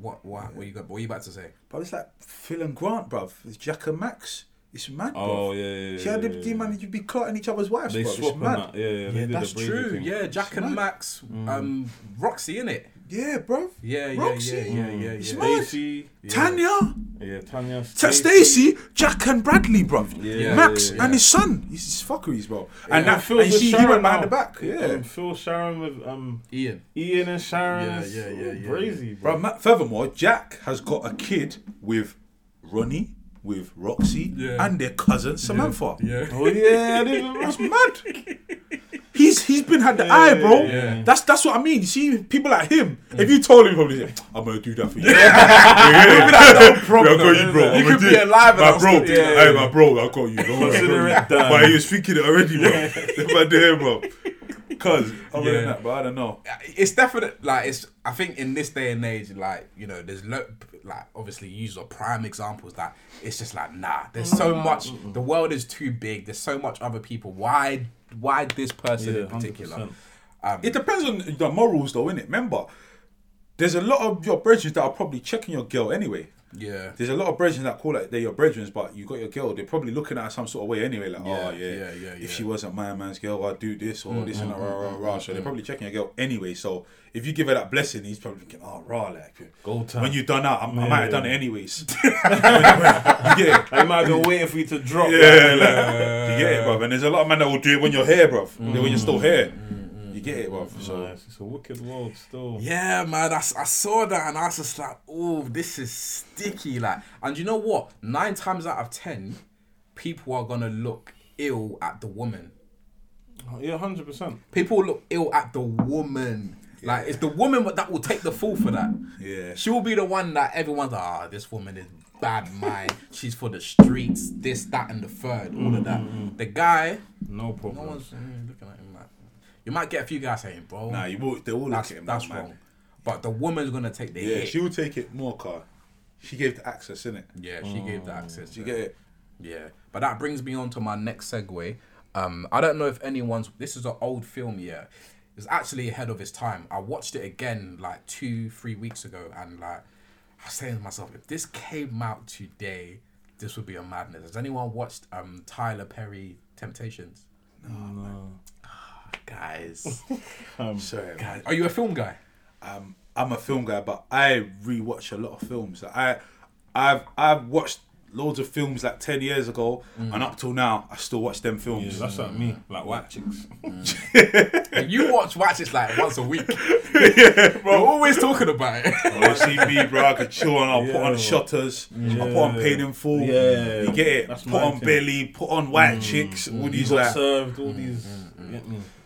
What are you about to say? But it's like Phil and Grant, bruv. It's Jack and Max. It's mad, bro. Oh, yeah. See how they manage to be clotting each other's wives, bro. It's mad. Yeah, that's true. Thing. Yeah, Jack and Max, Roxy, innit? Yeah, bro. Yeah, Roxy. Yeah. It's mad. Stacy, Tanya. Yeah, Tanya. Stacy, Jack and Bradley, bro. Yeah, Max and his son. He's his fuckeries, bro. Yeah. And that Phil, she went behind the back. Yeah. Phil, Sharon with Ian. Ian and Sharon. Yeah. Crazy, bro. Furthermore, Jack has got a kid with Ronnie. With Roxy and their cousin Samantha. Yeah. Oh yeah, that's mad. He's been had the eye, bro. Yeah. That's what I mean. You see people like him. If you told him, probably say, "I'm gonna do that for you." Like, no problem. You could be alive, my bro. Hey, my bro, I got you. Don't worry. But he was thinking it already, bro. Bro. Cause other than that, but I don't know. It's definitely like it's. I think in this day and age, like you know, there's like obviously use of prime examples that it's just like nah. There's so much. The world is too big. There's so much other people. Why this person in particular? It depends on the morals, though, innit? Remember, there's a lot of your brethren that are probably checking your girl anyway. Yeah. There's a lot of brethren that call it they're your brethren, but you got your girl, they're probably looking at her some sort of way anyway, like, if she wasn't my man's girl, I'd do this or this and that, rah. So they're probably checking your girl anyway. So if you give her that blessing, he's probably thinking, go time. When you done that, I might have done it anyways. I might have been waiting for you to drop. You get it, bruv. And there's a lot of men that will do it when you're here, bruv. When you're still here. You get it, bro. So it's a wicked world still. Yeah, man. I saw that and I was just like, oh, this is sticky. Like, and you know what? 9 times out of 10, people are gonna look ill at the woman. Yeah, 100%. People look ill at the woman. Yeah. Like, it's the woman that will take the fall for that. Yeah. She will be the one that everyone's like, this woman is bad mind. She's for the streets. This, that, and the third. All of that. The guy. No problem. No one's looking at him like. You might get a few guys saying, bro. Nah, they all look at him. That's wrong. But the woman's going to take the hit. Yeah, she will take it more, car. She gave the access, innit? Yeah, she gave the access. You get it? Yeah. But that brings me on to my next segue. I don't know if anyone's... This is an old film, yeah. It's actually ahead of its time. I watched it again, like, 2-3 weeks ago. And, like, I was saying to myself, if this came out today, this would be a madness. Has anyone watched Tyler Perry, Temptations? No. Man. Guys, sorry, guys. Are you a film guy? I'm a film guy, but I rewatch a lot of films. Like I've watched loads of films like 10 years ago, and up till now, I still watch them films. Yeah, that's like me, like White Chicks. You watch White Chicks like once a week. Yeah, bro. You're always talking about it. Bro, see me, bro. I can chill and I'll put on Shutters. Yeah. I'll put on Paid in Full. Yeah, you get it. That's put on Belly. Put on White Chicks. All these like served. All these.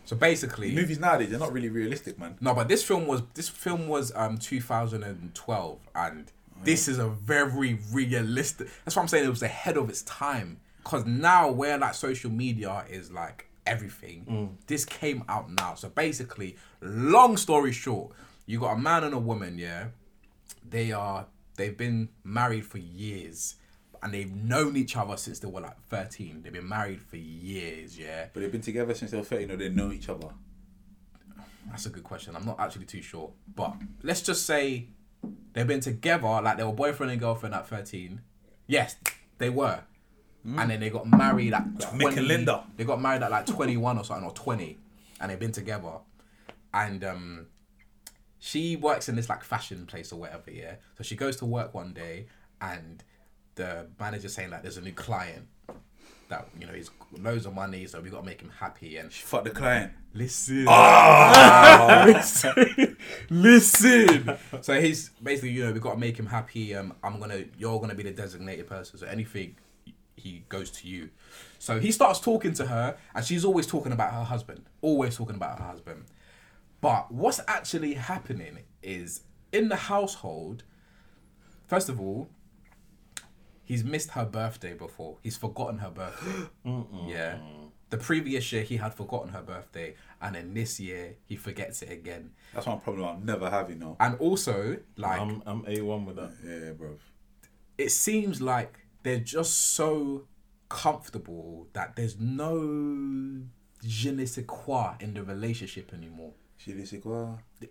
So basically, movies nowadays, they're not really realistic, man. No, but this film was 2012, and this is a very realistic. That's what I'm saying. It was ahead of its time, because now where like social media is like everything, this came out now. So basically, long story short, you got a man and a woman. Yeah, they've been married for years, and they've known each other since they were like 13. They've been married for years, yeah. But they've been together since they were 13, or they know each other? That's a good question. I'm not actually too sure. But let's just say they've been together, like they were boyfriend and girlfriend at 13. Yes, they were. Mm. And then they got married at like 20. Mick and Linda. They got married at like 21 or something, or 20. And they've been together. And she works in this like fashion place or whatever, yeah. So she goes to work one day and the manager's saying like there's a new client that, you know, he's loads of money, so we got to make him happy. And she fucked the client. Listen. Oh! Listen. So he's basically, you know, we got to make him happy. You're going to be the designated person. So anything, he goes to you. So he starts talking to her and she's always talking about her husband. But what's actually happening is, in the household, first of all, he's missed her birthday before. He's forgotten her birthday. Yeah. The previous year, he had forgotten her birthday. And then this year, he forgets it again. That's one problem I'm never having now. And also, like... I'm A1 with that. Yeah, bro. It seems like they're just so comfortable that there's no je ne sais quoi in the relationship anymore.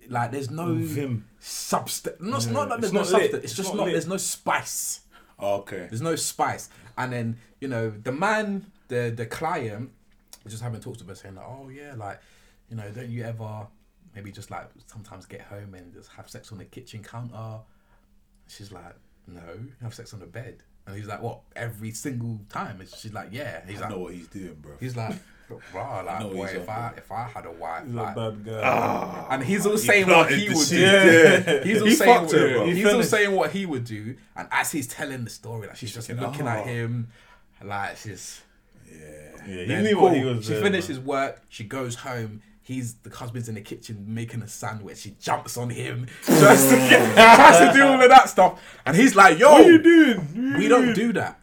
Like, there's no substance. Not that there's no substance. It's just not, there's no spice. Oh, okay. There's no spice. And then, you know, the man, the client, was just having talks to her saying, like, oh, yeah, like, you know, don't you ever maybe just, like, sometimes get home and just have sex on the kitchen counter? She's like, no, have sex on the bed. And he's like, what? Every single time? And she's like, yeah. He's like, I know what he's doing, bro. He's like... Bruh, like, boy, if I had a wife, he's like, a bad guy. And he's all saying what he would do. Yeah. He's all saying what he would do, and as he's telling the story, like, she's just looking at him, like, she's you knew what he was doing. She finishes work, she goes home. The husband's in the kitchen making a sandwich. She jumps on him, tries to do all of that stuff, and he's like, "Yo, what are you doing? We don't do that.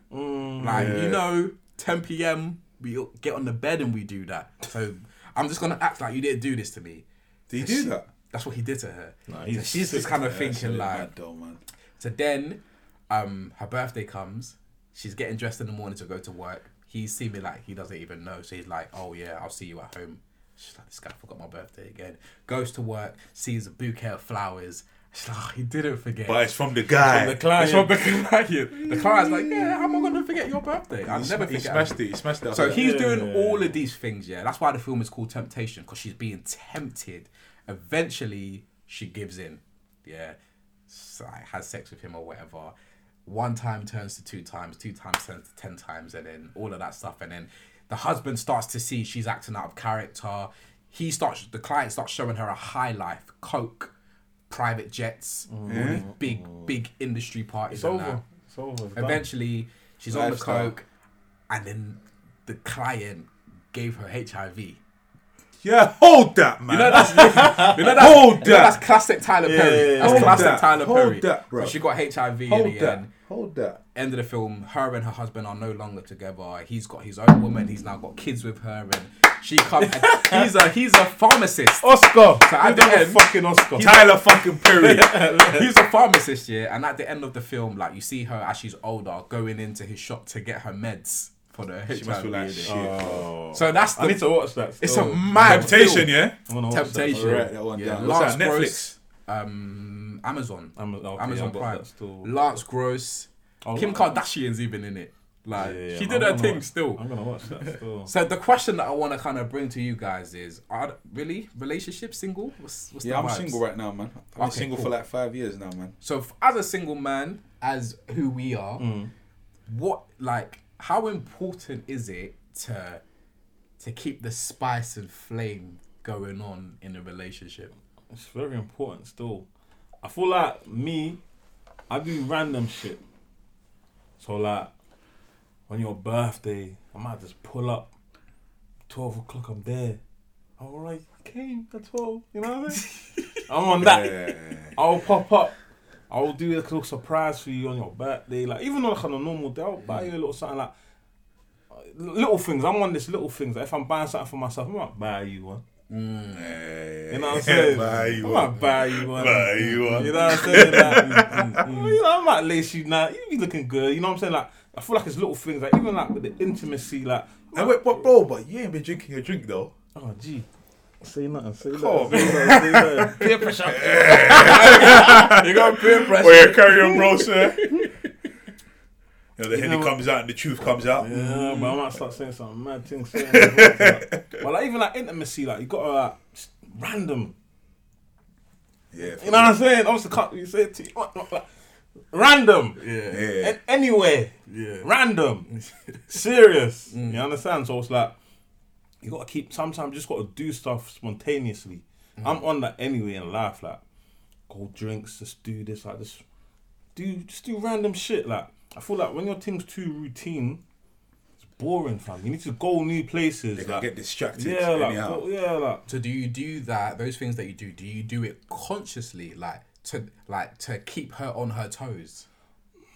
10 p.m." We get on the bed and we do that. So I'm just going to act like you didn't do this to me. Did he do that? That's what he did to her. No, so she's just kind of thinking like... So then her birthday comes. She's getting dressed in the morning to go to work. He's seen me like he doesn't even know. So he's like, oh yeah, I'll see you at home. She's like, this guy forgot my birthday again. Goes to work, sees a bouquet of flowers. She's like, oh, he didn't forget. But it's from the guy. It's from the client. The client's like, yeah, how am I going to forget your birthday? I'll never forget. He smashed it. So he's doing all of these things, yeah. That's why the film is called Temptation, because she's being tempted. Eventually, she gives in, yeah. So, like, has sex with him or whatever. One time turns to two times turns to 10 times, and then all of that stuff. And then the husband starts to see she's acting out of character. The client starts showing her a high life, coke, private jets, all these big industry parties. It's over. Eventually, she's on the coke, and then the client gave her HIV. Yeah, hold that, man. That's classic Tyler Perry. Hold that, bro. So she got HIV in the end. Hold that. End of the film, her and her husband are no longer together. He's got his own woman. He's now got kids with her, and she comes. He's a pharmacist. Oscar. So at the end, fucking Oscar. Tyler fucking Perry. He's a pharmacist, yeah. And at the end of the film, like, you see her as she's older going into his shop to get her meds for the HIV. She must feel like shit. Oh. So that's. I need to watch that. It's a mad Temptation, film. Yeah. Temptation. All right, that one. Yeah. Last Netflix. Amazon Prime. Lance Gross. Kim Kardashian's even in it. Like, she did her thing still. I'm gonna watch that still. So the question that I want to kind of bring to you guys is: are really relationship single? What's the vibes? I'm single right now, man. I've been single for like 5 years now, man. So as a single man, as who we are, how important is it to keep the spice and flame going on in a relationship? It's very important still. I feel like I do random shit. So like, on your birthday, I might just pull up. 12:00, I'm there. I'm like, I came at 12. You know what I mean? I'm on that. Yeah. I'll pop up. I'll do a little surprise for you on your birthday. Like, even on a normal day, I'll buy you a little something. Like, little things. I'm on this little things. Like, if I'm buying something for myself, I might buy you one. You know what I'm saying? Buy you one. You know what I'm saying? Like, I might lace you now. You be looking good. You know what I'm saying? Like, I feel like it's little things, like even like the intimacy, like. And wait, but bro, but you ain't been drinking a drink though. Oh, gee. Say nothing, say nothing. Peer pressure. You got peer pressure. Well, yeah, carry on, bro, sir. You know, the Henny comes out and the truth comes out. Yeah, but I might start saying some mad things. But like, even like intimacy, like you got to like, random. Yeah. You know what I'm saying? Obviously, can't you say it to you? Like, random. Yeah. Yeah. Anywhere. Yeah. Random. Serious. Mm. You understand? So it's like, you got to keep, sometimes you just got to do stuff spontaneously. Mm. I'm on that anyway in life, like, go drinks, just do this, like, just do random shit, like. I feel like when your thing's too routine, it's boring, fam. You need to go new places. They like, get distracted. Yeah, like, go, yeah, like. So do you do that? Those things that you do you do it consciously, like to keep her on her toes,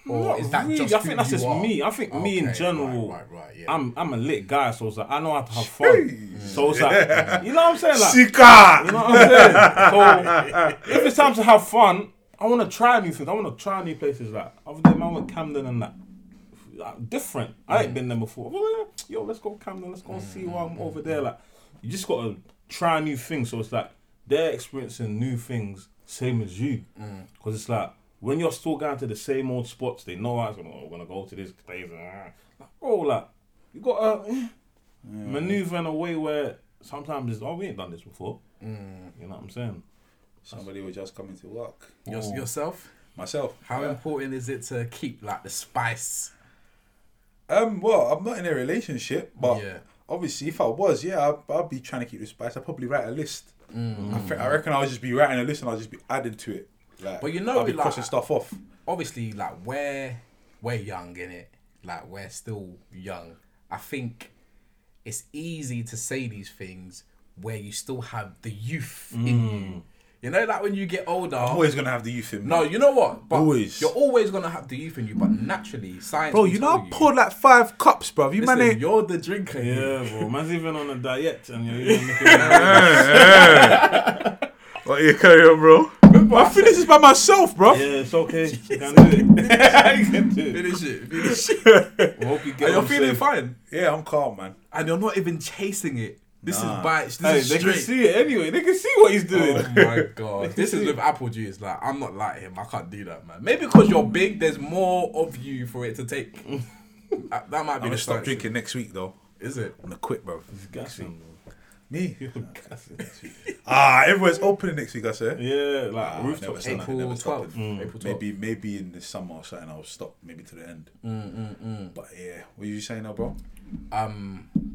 or not is that really. Just I think that's just are? Me. I think me in general. Right, yeah. I'm a lit guy, so it's like I know how to have fun. So it's like you know what I'm saying, like Sika. You know what I'm saying. So if it's time to have fun. I want to try new things. I want to try new places. Like other day, I went Camden and that. Like, different. I ain't been there before. Yo, let's go Camden. Let's go and see why I'm over there. Like you just got to try new things. So it's like they're experiencing new things, same as you. Because it's like when you're still going to the same old spots, they know I'm going to go to this place. Like, bro, like you got to maneuver in a way where sometimes it's we ain't done this before. You know what I'm saying? Somebody was just coming to work. Yourself? Myself. How important is it to keep like the spice? Well, I'm not in a relationship, but obviously if I was, I'd be trying to keep the spice. I'd probably write a list. I reckon I'll just be writing a list and I'll just be adding to it. Like, but you know, I'll be crossing stuff off. Obviously, like we're young innit. Like we're still young. I think it's easy to say these things where you still have the youth in you. You know, like when you get older... I'm always going to have the youth in me. No, you know what? But always. You're always going to have the youth in you, but naturally, science... Bro, you know I poured like 5 cups, bro. You're the drinker. Yeah, bro. Man's even on a diet and you're even looking at what you carry on, bro? I finish this by myself, bro. Yeah, it's okay. You can do it. You can do it. Finish it. I hope you get it. You're feeling fine? Yeah, I'm calm, man. And you're not even chasing it. This is bites. This is straight. They can see it anyway. They can see what he's doing. Oh my god! This is with apple juice. Like I'm not like him. I can't do that, man. Maybe because you're big, there's more of you for it to take. That might be. I'm gonna stop drinking next week, though. Is it? I'm gonna quit, bro. He's gassing. Me? You're gassing next week. Everywhere's opening next week. I say. Yeah, like rooftop. April 12th. Maybe in the summer or something. I'll stop. Maybe to the end. But yeah, what are you saying now, bro?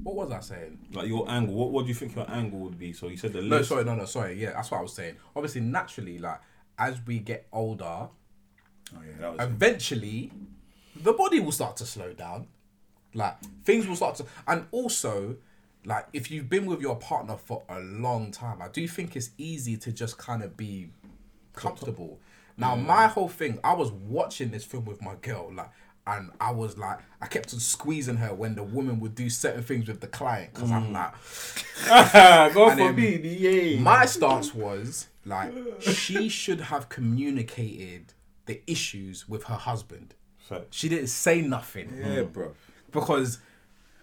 What was I saying? Like your angle. What do you think your angle would be? So you said the list. No, sorry. Yeah, that's what I was saying. Obviously, naturally, like as we get older, eventually, the body will start to slow down. Like things will start to, and also, like if you've been with your partner for a long time, I do think it's easy to just kind of be comfortable. Now, my whole thing, I was watching this film with my girl, like. And I was like, I kept on squeezing her when the woman would do certain things with the client. Because I'm like... Go for me, yay. My stance was, like, she should have communicated the issues with her husband. So, she didn't say nothing. Yeah, bro. Because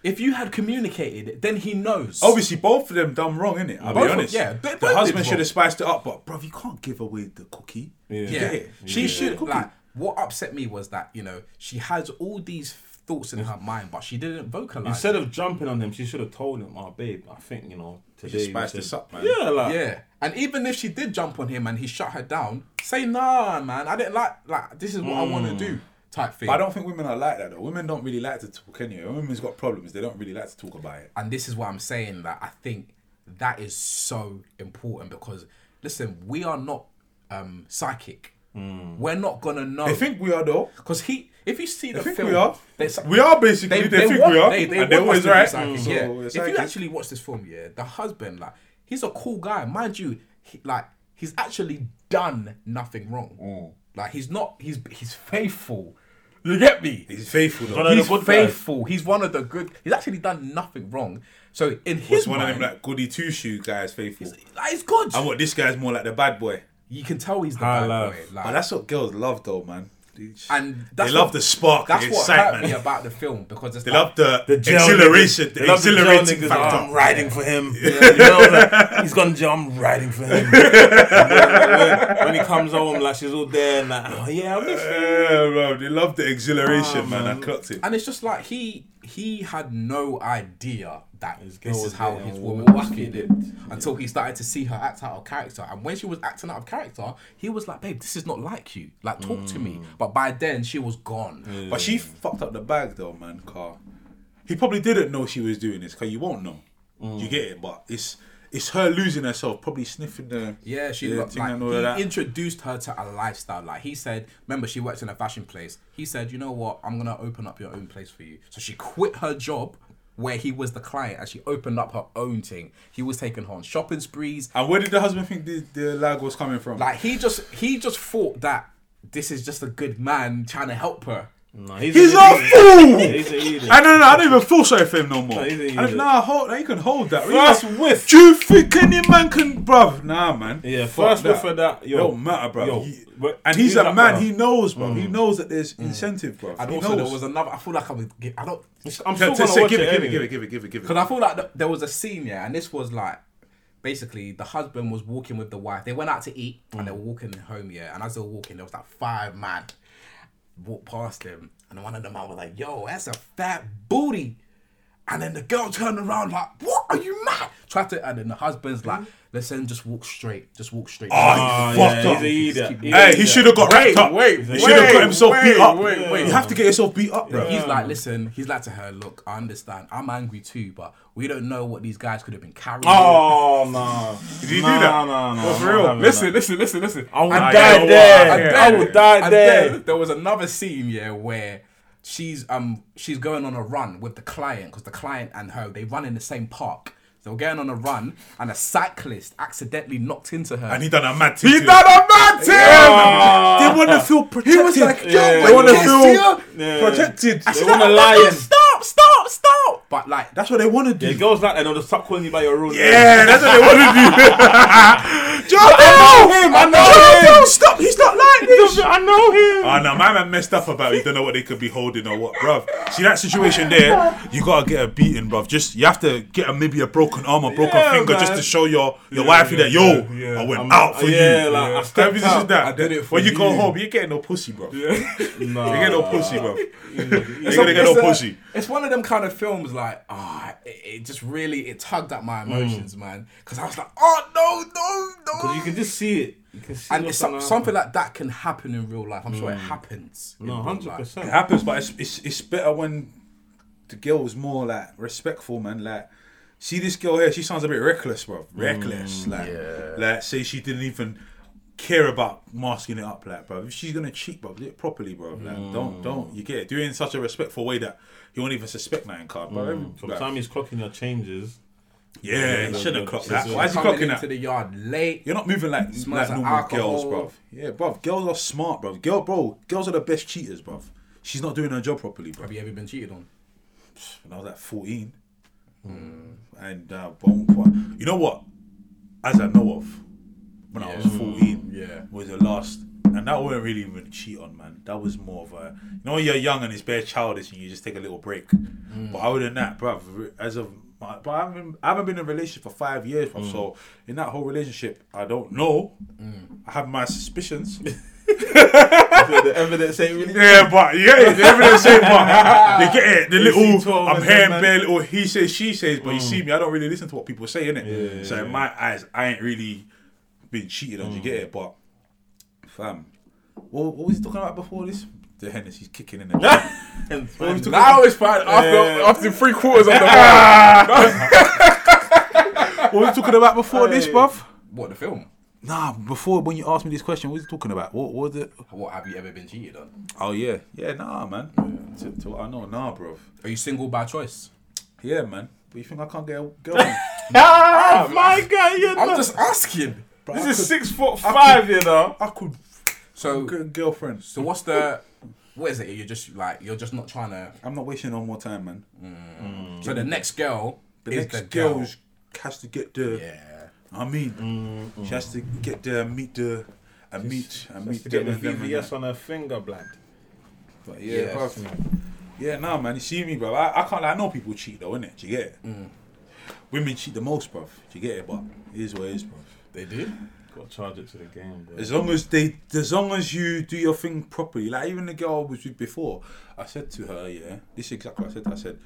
if you had communicated, then he knows. Obviously, both of them done wrong, innit? I'll be honest. Yeah, the husband should have spiced it up. But, bro, you can't give away the cookie. Yeah. She should, like... What upset me was that, you know, she has all these thoughts in her mind, but she didn't vocalise. Instead of jumping on him, she should have told him, oh, babe, I think, you know, today... She spiced this up, man. Yeah, like... Yeah. And even if she did jump on him and he shut her down, say, nah, man, I didn't like this is what I want to do type thing. But I don't think women are like that, though. Women don't really like to talk anyway. Women's got problems. They don't really like to talk about it. And this is what I'm saying, that I think that is so important because, listen, we are not psychic. We're not gonna know. They think we are though, because if you see the film, we are basically. They think we are. They're always right. If you actually watch this film, the husband, like, he's a cool guy, mind you. He's actually done nothing wrong. Like, he's not. He's faithful. You get me? He's faithful. Though. He's faithful. Guys. He's one of the good. He's actually done nothing wrong. So in his one mind, of them like goody two shoe guys, faithful. He's good. And what this guy's more like the bad boy. You can tell he's the bad boy. Like, but that's what girls love, though, man. And that's they love the spark, that's the excitement. That's what hurt me about the film, because it's they love the exhilaration factor. I'm riding for him. Yeah. You know, like, he's gone to jail, I'm riding for him. When he comes home, like, she's all there and like, oh yeah, I miss him. Yeah, bro, they love the exhilaration, man. I clocked it. And it's just like he had no idea that this is how his woman was feeling until he started to see her act out of character. And when she was acting out of character, he was like, babe, this is not like you. Like, talk to me. But by then, she was gone. Yeah. But she fucked up the bag, though, man, car. He probably didn't know she was doing this, because you won't know. You get it? But it's her losing herself, probably sniffing the... Yeah, she looked like... And all he that. Introduced her to a lifestyle. Like, he said... Remember, she worked in a fashion place. He said, you know what? I'm going to open up your own place for you. So she quit her job where he was the client, and she opened up her own thing. He was taking her on shopping sprees. And where did the husband think the lag was coming from? Like, he just thought that this is just a good man trying to help her. No, he's a fool! I don't even feel sorry for him no more. He can hold that. First whiff. Do you think any man can, bruv? Nah, man. Yeah, first whiff of that. Yo, don't matter, bruv. Yo, and he's a man, he knows, bruv. He knows that there's incentive, bruv. And also, there was another. I feel like I'm still going to watch it. Give it. Because I feel like there was a scene, yeah, and this was like, basically, the husband was walking with the wife. They went out to eat, and they were walking home, yeah. And as they were walking, there was like 5 men. Walked past him, and one of them I was like, yo, that's a fat booty. And then the girl turned around like, what, are you mad? And then the husband's like, listen, just walk straight. Oh, he fucked up. Hey, he should have got wrapped up. He should have got himself beat up. You have to get yourself beat up, bro. He's like, listen, he's like to her, look, I understand. I'm angry too, but we don't know what these guys could have been carrying. Oh, no. Did he do that? No. For real. Listen. I would die there. There was another scene, yeah, where she's going on a run with the client, because the client and her, they run in the same park. They were going on a run, and a cyclist accidentally knocked into her. And he done a mad thing. Yeah. They want to feel protected. He was like, yo, they want to feel protected. They want to lie. Stop. But like, that's what they want to do. Yeah, girls like that, they'll just stop calling you by your room. Yeah, that's what they want to do. Joe, I know him. Stop, he's not like this. I know him. Oh no, my man messed up about it. You don't know what they could be holding or what, bruv. See that situation there, you got to get a beating, bruv. Just, you have to get maybe a broken arm or broken finger, man, just to show your wife that, I went out for you. Like, I stepped out, that. I did it for when you. When you go home, you get no pussy, bruv. No. You get no pussy, bruv. You're going to get no pussy. It's one of them kind of films, like, it just really, it tugged at my emotions, man. Because I was like, no. Because you can just see it. And it's something like that can happen in real life. I'm sure it happens. No, 100%. It happens, but it's better when the girl is more, like, respectful, man. Like, see this girl here, she sounds a bit reckless, bro. Like, say she didn't even care about masking it up, like, bro. If she's gonna cheat, bro, do it properly, bro. Like, don't. You get it. Do it in such a respectful way that you won't even suspect that in car, bro. From the time he's clocking your changes. Yeah, he should have clocked that. Why is he clocking that? To the yard late. You're not moving like normal girls, bro. Yeah, bro. Girls are smart, bro. Girls are the best cheaters, bro. She's not doing her job properly, bro. Have you ever been cheated on? When I was like 14. And you know what? As I know of, when I was 14, was the last, and that wasn't really even a cheat on, man. That was more of a, you know, you're young and it's bare childish, and you just take a little break. But other than that, bruv, I haven't been in a relationship for 5 years, bruv, so in that whole relationship, I don't know. I have my suspicions. The evidence ain't really. Yeah, but the evidence ain't. But you get it. The little, I'm hearing bare little he says, she says. But you see me, I don't really listen to what people say, innit? Yeah, so in my eyes, I ain't really been cheated on. You get it? But fam, what was he talking about before this? The Hennessy's kicking in. Now it's fine. After 3/4 of the what were we talking about before this, bruv? What, the film? Nah, before, when you asked me this question, what was you talking about? What have you ever been cheated on? Oh, yeah. Yeah, nah, man. Yeah. To what I know, nah, bro. Are you single by choice? Yeah, man. But you think I can't get a girl? Oh, my God, you're I'm just asking. Bro, this is 6'5", you know? I could... So... Get a girlfriend. So what's the... What is it? You're just not trying to... I'm not wasting no more time, man. So the next girl... The next girl has to get the... Yeah. I mean, she has to get there and meet the VVS on her finger, blood. But yeah, yeah, bro, yeah, nah, man, you see me, bro. I can't. I know people cheat though, innit? Do you get it? Mm. Women cheat the most, bro. Do you get it? But it is what it is, bro. They do. Got to charge it to the game, bro. As long as you do your thing properly. Like even the girl I was with before, I said to her, yeah, this is exactly what I said. I said,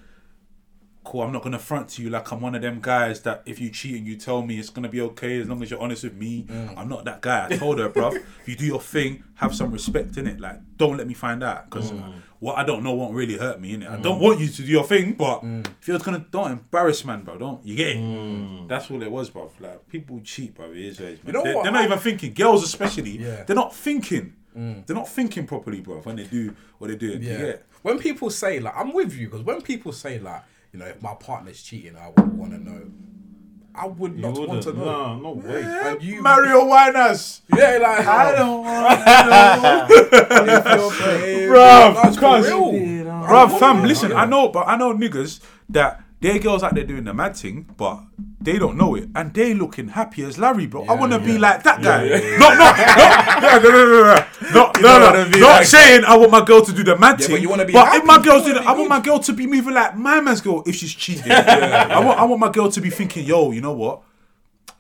cool, I'm not gonna front to you like I'm one of them guys that if you cheat and you tell me it's gonna be okay as long as you're honest with me. Mm. I'm not that guy. I told her, bruv, if you do your thing, have some respect in it. Like, don't let me find out because what I don't know won't really hurt me in it. I don't want you to do your thing, but if you're gonna, don't embarrass, man, bro. Don't you get it? That's all it was, bruv. Like people cheat, bruv. It is, man. You know they're not even thinking. Girls, especially, they're not thinking. They're not thinking properly, bruv. When they do what they do, you get it? When people say like, I'm with you, because when people say like, you know, if my partner's cheating, I would want to know. I would not want to know. No way. Yeah, you, Mario Winers. Yeah, like I don't want to know. Bruv, fam, listen. I know niggas that their girls out there doing the mad thing, but they don't know it, and they looking happy as Larry, bro. Yeah, I want to be like that guy. Not saying I want my girl to do the mad thing, but if my girl's doing it, I want my girl to be moving like my man's girl if she's cheating. I want my girl to be thinking, yo, you know what?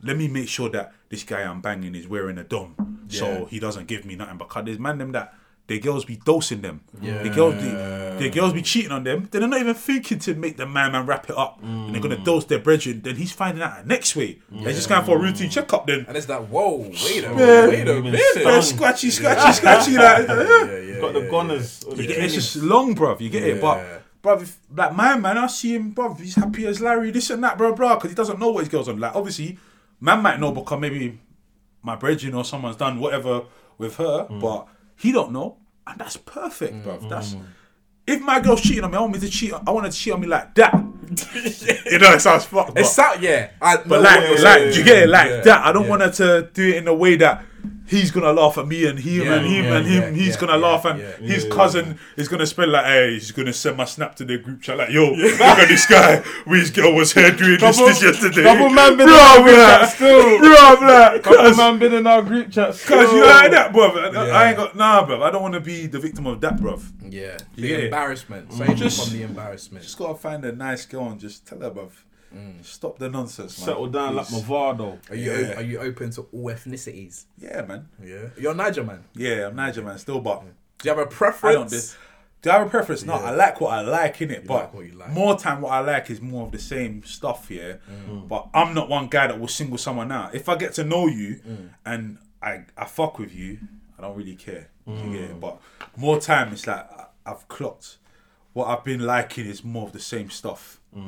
Let me make sure that this guy I'm banging is wearing a dom, so he doesn't give me nothing. Because there's man them that their girls be dosing them. Yeah. Their girls be cheating on them. They're not even thinking to make the man wrap it up. And they're going to dose their brethren. Then he's finding out the next way. Yeah. They're just going for a routine checkup then. And it's like, whoa, wait a minute. They're scratchy. Like, got the gunners. It's just long, bruv. You get it? But, bruv, if, like my man, I see him, bruv, he's happy as Larry, this and that, bruv, bruv, because he doesn't know what his girl's on. Like, obviously, man might know because maybe my brethren or someone's done whatever with her, but he don't know. And that's perfect, bruv. That's if my girl's cheating on me, I want her to cheat on me like that. You know, it sounds fucked. It's out, do you get it? Like that. I don't want her to do it in a way that he's gonna laugh at me and him and him and him. And he's gonna laugh and his cousin is gonna spend like, hey, he's gonna send my snap to the group chat like, yo, look at this guy. His girl was here doing this yesterday. Couple man been in our group chat still. Couple man been in our group chat still. Cause you like that, bruv. I ain't got bruv. I don't want to be the victim of that, bruv. Yeah, the embarrassment. So just from the embarrassment. Just gotta find a nice girl and just tell her, bruv. Stop the nonsense, man. Settle down like Movado. Are you open to all ethnicities? Yeah, man. Yeah. You're Niger, man. Yeah, I'm Niger, man. Still, but do you have a preference? Do I have a preference? No, I like what I like, innit? But more time, what I like is more of the same stuff, yeah? But I'm not one guy that will single someone out. If I get to know you and I fuck with you, I don't really care. Yeah, but more time, it's like I've clocked. What I've been liking is more of the same stuff. Do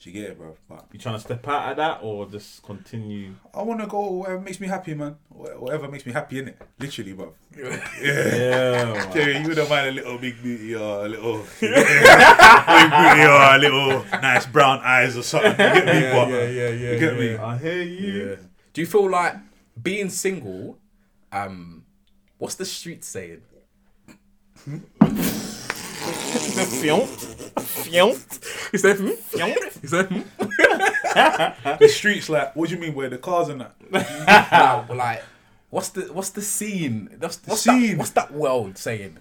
you get it, bro? Like, you trying to step out of that or just continue? I want to go whatever makes me happy, man. Whatever makes me happy, innit? Literally, bro. Yeah. You wouldn't mind a little big booty or a little big booty or a little nice brown eyes or something. You get me, bro? You get me? I hear you. Yeah. Do you feel like being single, what's the street saying? The streets, like, what do you mean? Where the cars and that? Like, what's the scene? What's that world saying?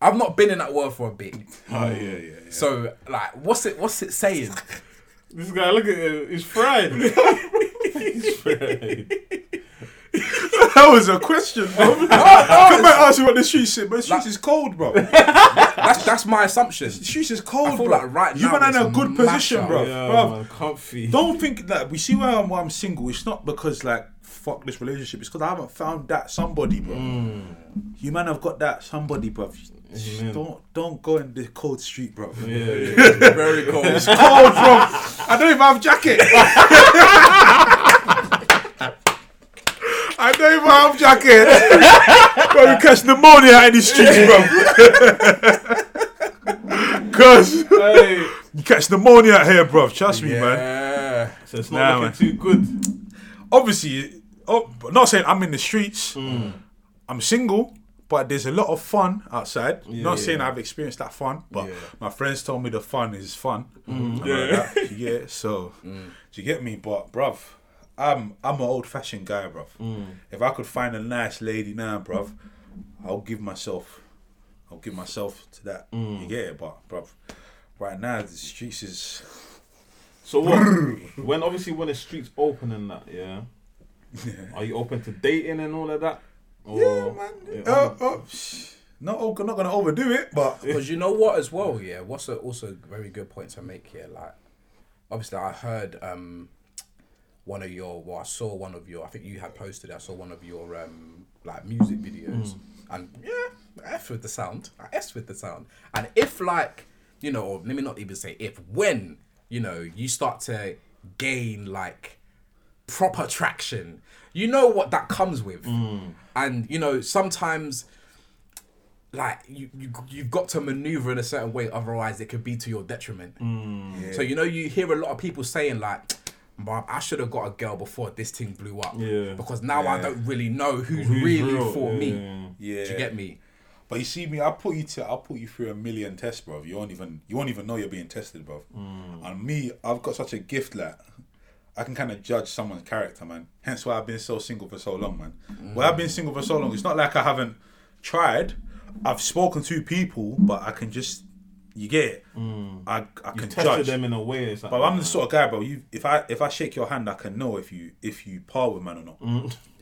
I've not been in that world for a bit. Oh yeah. So like, what's it saying? This guy, look at him. He's fried. That was a question, bro. I might ask you what the streets is, but the streets is cold, bro. That's my assumption. The streets is cold, I feel, bro. Like right you now, man, in a good position, bro. Yeah, bro. Man, comfy. Don't think that we see why I'm single. It's not because like fuck this relationship. It's because I haven't found that somebody, bro. You man have got that somebody, bro. Don't go in the cold street, bro. Yeah. It's very cold. It's cold, bro. I don't even have a jacket. I don't even have a jacket. Bro, you catch pneumonia in the streets, bro. Cause you catch pneumonia out here, bro. Trust me, man. So it's not looking too good. Obviously, not saying I'm in the streets. I'm single, but there's a lot of fun outside. Not saying I've experienced that fun, but my friends told me the fun is fun. So do you get me? But, bruv, I'm an old-fashioned guy, bruv. If I could find a nice lady now, bruv, I'll give myself I'll give myself to that. You get it, but bruv, right now the streets is. So what? when the streets open and that, yeah. Are you open to dating and all of that? Or, yeah, man. Yeah, not gonna overdo it, but because you know what as well, yeah. What's also a very good point to make here, like obviously I heard I think you had posted. I saw one of your like music videos, and yeah, I f with the sound, and if like you know, or let me not even say if, when you know you start to gain like proper traction, you know what that comes with, and you know sometimes. Like you've got to maneuver in a certain way, otherwise it could be to your detriment. Yeah. So you know you hear a lot of people saying like, "Mom, I should have got a girl before this thing blew up." Yeah. Because now I don't really know who's really real. For me. Yeah. Do you get me? But you see me, I'll put you through a million tests, bro. You won't even know you're being tested, bro. And me, I've got such a gift that I can kind of judge someone's character, man. Hence why I've been so single for so long, man. Well, I've been single for so long. It's not like I haven't tried. I've spoken to people, but I can just, you get it. I can judge them in a way. Like, but I'm the sort of guy, bro. If I shake your hand, I can know if you par with man or not.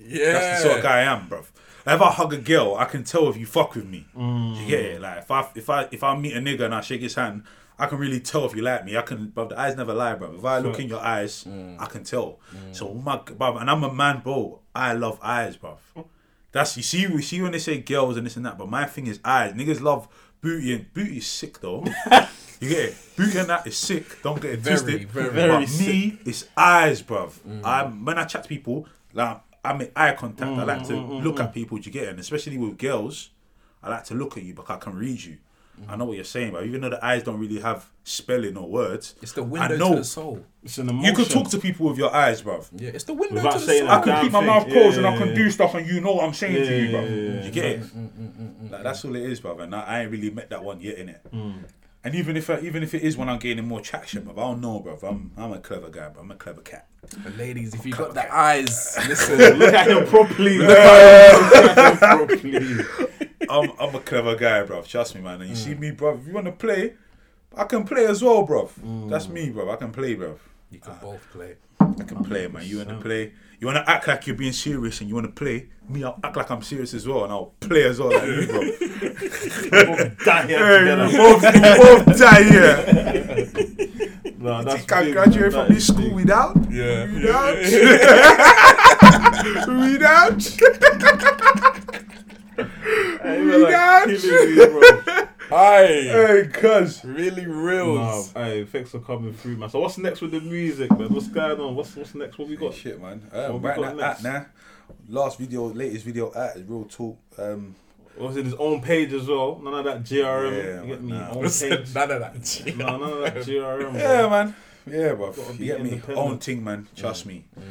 Yeah, that's the sort of guy I am, bro. Like, if I hug a girl, I can tell if you fuck with me. You get it? Like if I meet a nigga and I shake his hand, I can really tell if you like me. I can, bro. The eyes never lie, bro. If I look in your eyes, I can tell. So my, bro, and I'm a man, bro. I love eyes, bro. That's you see when they say girls and this and that, but my thing is eyes. Niggas love booty, and booty is sick though. You get it? Booty and that is sick. Don't get it twisted. Very, very, but sick. Me, it's eyes, bruv. When I chat to people, like I make eye contact. I like to look at people. Do you get it? And especially with girls, I like to look at you because I can read you. I know what you're saying, but even though the eyes don't really have spelling or words, it's the window to the soul. It's an emotion. You can talk to people with your eyes, bruv. Yeah, it's the window to the soul. I can keep my mouth closed and I can do stuff, and you know what I'm saying to you, bruv. You get it? Like that's all it is, bruv. And I ain't really met that one yet, innit? And even if it is when I'm gaining more traction, bruv, I don't know, bruv. I'm a clever guy, bruv. I'm a clever cat. But ladies, if you got the eyes, listen, look at them properly. I'm a clever guy, bruv. Trust me, man. And you see me, bruv. If you want to play, I can play as well, bruv. That's me, bruv. I can play, bruv. You can both play. I can play, man. You want to play? You want to act like you're being serious and you want to play? Me, I'll act like I'm serious as well and I'll play as well like you, bruv. We'll die here together. We'll die here. No, you think I graduate from this school without? Yeah. Without? Without? Hey, cuz Really Rilz. Hey, thanks for coming through, man. So what's next with the music, man? What's going on? What's next? What we got? Shit, man. Right now, latest video is Real Talk. Was it his own page as well? None of that GRM. Yeah, you get me? Own page. None of that GRM. Yeah, man. Yeah, bruv. You get me? Own thing, man. Trust me. Yeah.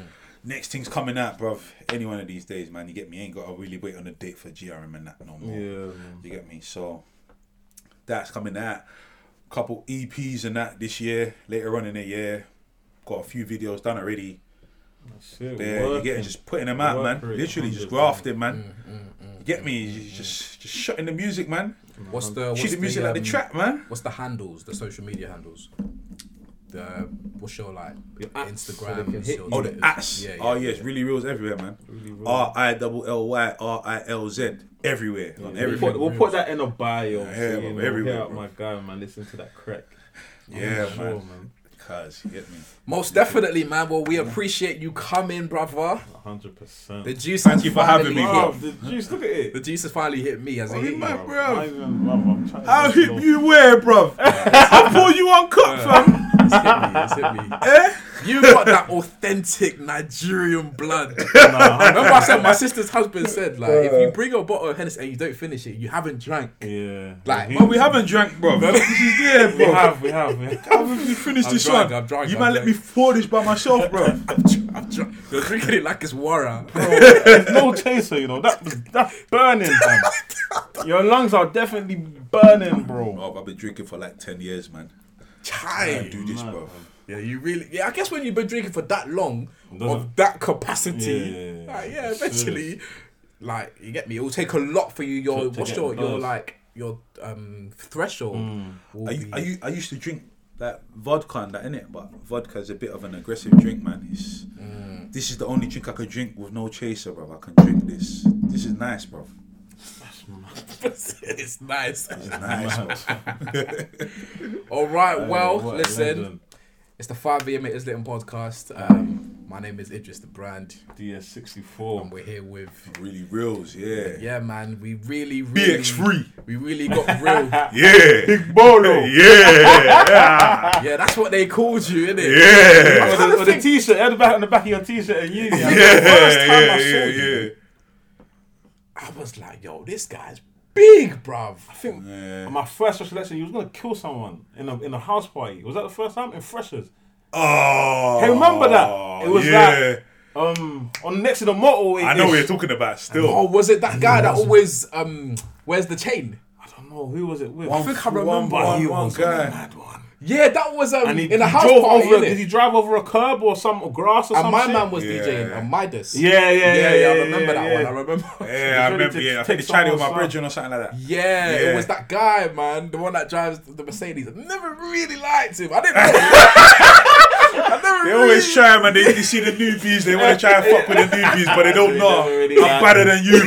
Next thing's coming out, bruv. Any one of these days, man. You get me? Ain't got to really wait on a date for GRM and that no more. Yeah. You get me? So, that's coming out. Couple EPs and that this year. Later on in the year. Got a few videos done already. That's it. You get it? Just putting them out, man. Literally just grafting, man. You get me? Just shutting the music, man. What's the music like the track, man. What's the handles? The social media handles? What's your like your Instagram? The apps. Yeah, yeah, it's Really Rilz everywhere, man. RILLYRILZ everywhere on everything. We'll put that in a bio. Yeah, so everywhere. Out my guy, man. Listen to that crack. Yeah, sure, man. Cause you get me. Most definitely, man. Well, we appreciate you coming, brother. 100%. The juice. Thank you for having me, bro. The juice. Look at it. The juice has finally hit me as it hit you, bro. I'll hit you where, bro? I'll pull you on cup, fam. It's hit me. You got that authentic Nigerian blood. Remember I said my sister's husband said like if you bring a bottle of Hennessy and you don't finish it, you haven't drank. Yeah. Like but we haven't drank, bro. Yeah, bro. We have. Haven't you finished this one? I'm drunk. You might let me pour this by myself, bro. I'm drunk. You're drinking it like it's water. Bro, there's no chaser, you know. That's burning, man. Your lungs are definitely burning, bro. Oh, I've been drinking for like 10 years, man. Time. Do this, bro. Yeah, you really. Yeah, I guess when you've been drinking for that long, of that capacity, eventually, like you get me. It will take a lot for you. What's your like your threshold. Will I used to drink like vodka and that, innit? But vodka is a bit of an aggressive drink, man. This is the only drink I can drink with no chaser, bro. I can drink this. This is nice, bro. It's nice. It's nice. All right, well, listen. It's the 5AM In Islington podcast. My name is Idris, the brand. DS64. And we're here with... Really Rilz, yeah. Yeah, man. We really... BX3. We really got real. Yeah. Big Bolo. Yeah. Yeah, that's what they called you, innit? Yeah. Or the t-shirt. On the back of your t-shirt and you. Yeah. The first time I saw you. I was like, yo, this guy's big, bruv. I think my first recollection, he was going to kill someone in a house party. Was that the first time? In Freshers. Oh. Hey, remember that? It was like, on next to the motorway. I know what you're talking about still. Oh, was it that guy that always, wears the chain? I don't know. Who was it with? I think I remember. One guy. Mad one. Yeah, that was in a house party. Did he drive over a curb or some grass or something? And my man was DJing on Midas. Yeah. I remember that one. I remember. Yeah, I think he's trying to with my bridge or something like that. Yeah, it was that guy, man, the one that drives the Mercedes. I never really liked him. I didn't. They always try, man. You see the newbies, they want to try and fuck with the newbies, but they don't know. I'm better than you.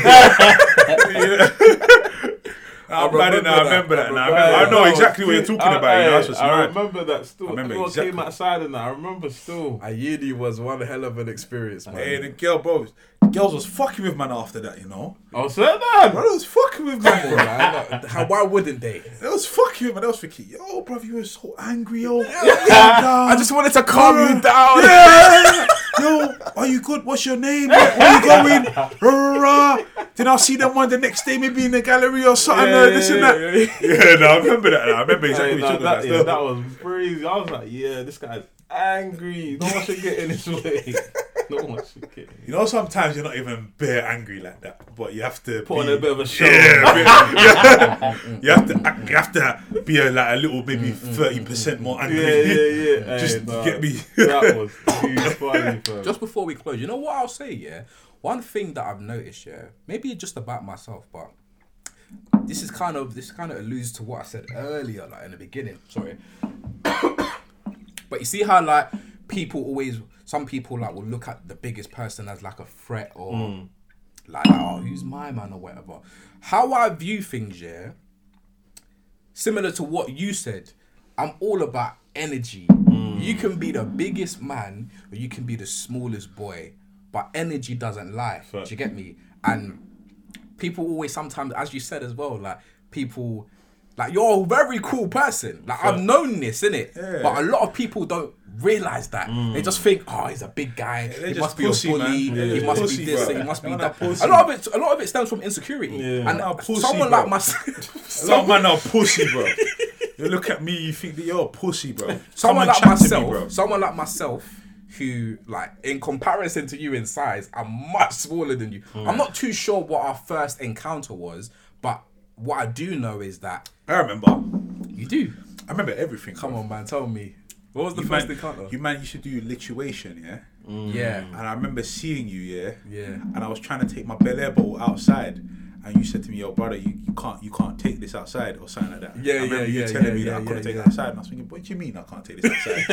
I remember that now. I know exactly what you're talking about. I remember that still. I came outside and I remember still. Ayidi was one hell of an experience, man. Hey, the girls was fucking with man after that, you know. Oh, certain man. Bro, they was fucking with man. Why wouldn't they? They was fucking with man. They was thinking, yo, bro, you were so angry, yo. I just wanted to calm you down. Yeah. Yo, are you good? What's your name? Where you going? Then I'll see them one the next day, maybe in the gallery or something. I remember that. I remember exactly what you talking about. That was crazy. I was like, yeah, this guy's angry. No one should get in his way. No one should get in. You know, sometimes you're not even bare angry like that, but you have to put on a bit of a show. Yeah, you have to be a little maybe 30% more angry. Yeah. Just get me. That was too funny. Just before we close, you know what I'll say? Yeah, one thing that I've noticed, yeah, maybe it's just about myself, but this kind of alludes to what I said earlier, like in the beginning. Sorry, but you see how like some people like will look at the biggest person as like a threat or like, oh, who's my man or whatever. How I view things, yeah, similar to what you said. I'm all about energy. You can be the biggest man or you can be the smallest boy, but energy doesn't lie. Fair. Do you get me? And people always sometimes, as you said as well, like people, like you're a very cool person. Like I've known this, innit? Yeah. But a lot of people don't realise that. They just think, oh, he's a big guy. Yeah, he must be a bully. Yeah, he must be this. And he must be that. A lot of it stems from insecurity. Yeah. And someone like myself. A lot of men are pussy, bro. You look at me, you think that you're a pussy, bro. Someone like myself. Who, like, in comparison to you in size, I'm much smaller than you. I'm not too sure what our first encounter was, but what I do know is that... I remember. You do? I remember everything. Come on, man, tell me. What was the first encounter? You should do lituation, yeah? Yeah. And I remember seeing you, yeah? Yeah. And I was trying to take my Bel Air ball outside, and you said to me, yo, brother, you can't take this outside or something like that. I remember you telling me that I couldn't take it outside. And I was thinking, what do you mean I can't take this outside?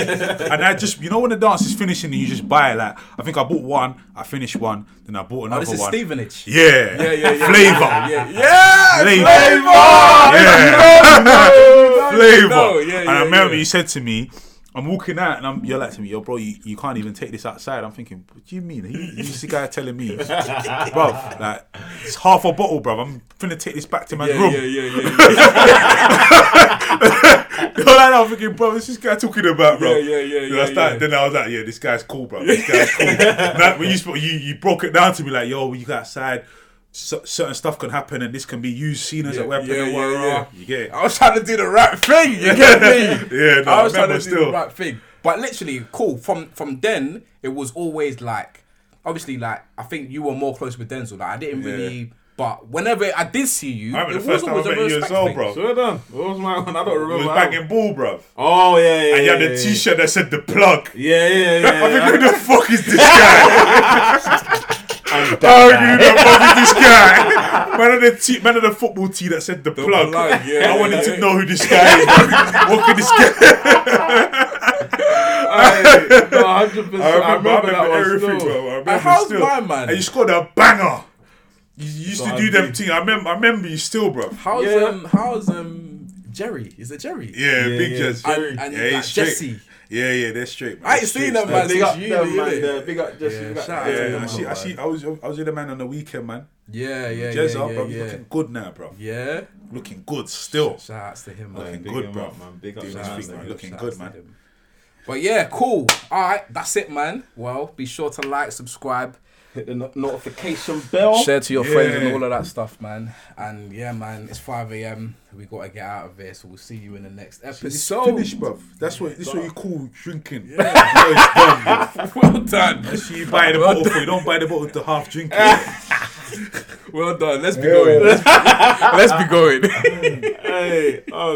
And I just, you know when the dance is finishing and you just buy it, like, I think I bought one, I finished one, then I bought another one. This is Stevenage. Yeah. Flavour. And I remember you said to me, I'm walking out and you're like to me, yo, bro, you can't even take this outside. I'm thinking, what do you mean? He's the guy telling me, bro, like, it's half a bottle, bro. I'm finna take this back to my room. Yeah. I'm thinking, bro, what's this guy talking about, bro? Yeah. Then I was like, yeah, this guy's cool, bro. This guy's cool. That, when you broke it down to me like, yo, when you go outside, certain stuff can happen and this can be used, seen as a weapon. Yeah. You get it. I was trying to do the right thing, you get me? I was trying to do the right thing. But literally, cool, from then, it was always like, obviously, like, I think you were more close with Denzel. Like, I didn't really... But whenever I did see you, I remember the first time I met you as well, bro. So done. What was my one? I don't remember. It was banging ball, bro. Oh yeah. And you had a T-shirt that said the plug. Yeah. I think who the fuck is this guy? and you don't know this guy. Man of the football tee that said the plug. I wanted to know who this guy is. What could this guy? I remember everything, bro. How's my man? And you scored a banger. You used to do them thing. I remember you still, bro. How's Jerry? Is it Jerry? Yeah, big Jess. And Jesse. Yeah, they're straight, man. I ain't seen them, man. Big up Jesse. Yeah, I was with the man on the weekend, man. Yeah. Jess up, bro. Looking good now, bro. Yeah. Looking good still. Shout outs to him, man. Looking good, bro. Big up Jesse, man. Looking good, man. But yeah, cool. All right, that's it, man. Well, be sure to like, subscribe. Hit the notification bell. Share to your friends and all of that stuff, man. And yeah, man, it's 5 a.m. We got to get out of here, so we'll see you in the next episode. It's finished, bruv. That's what you call drinking. Yeah. Well done. That's what you buy the bottle for. You don't buy the bottle to half drink it. Well done. Let's be going. Hey.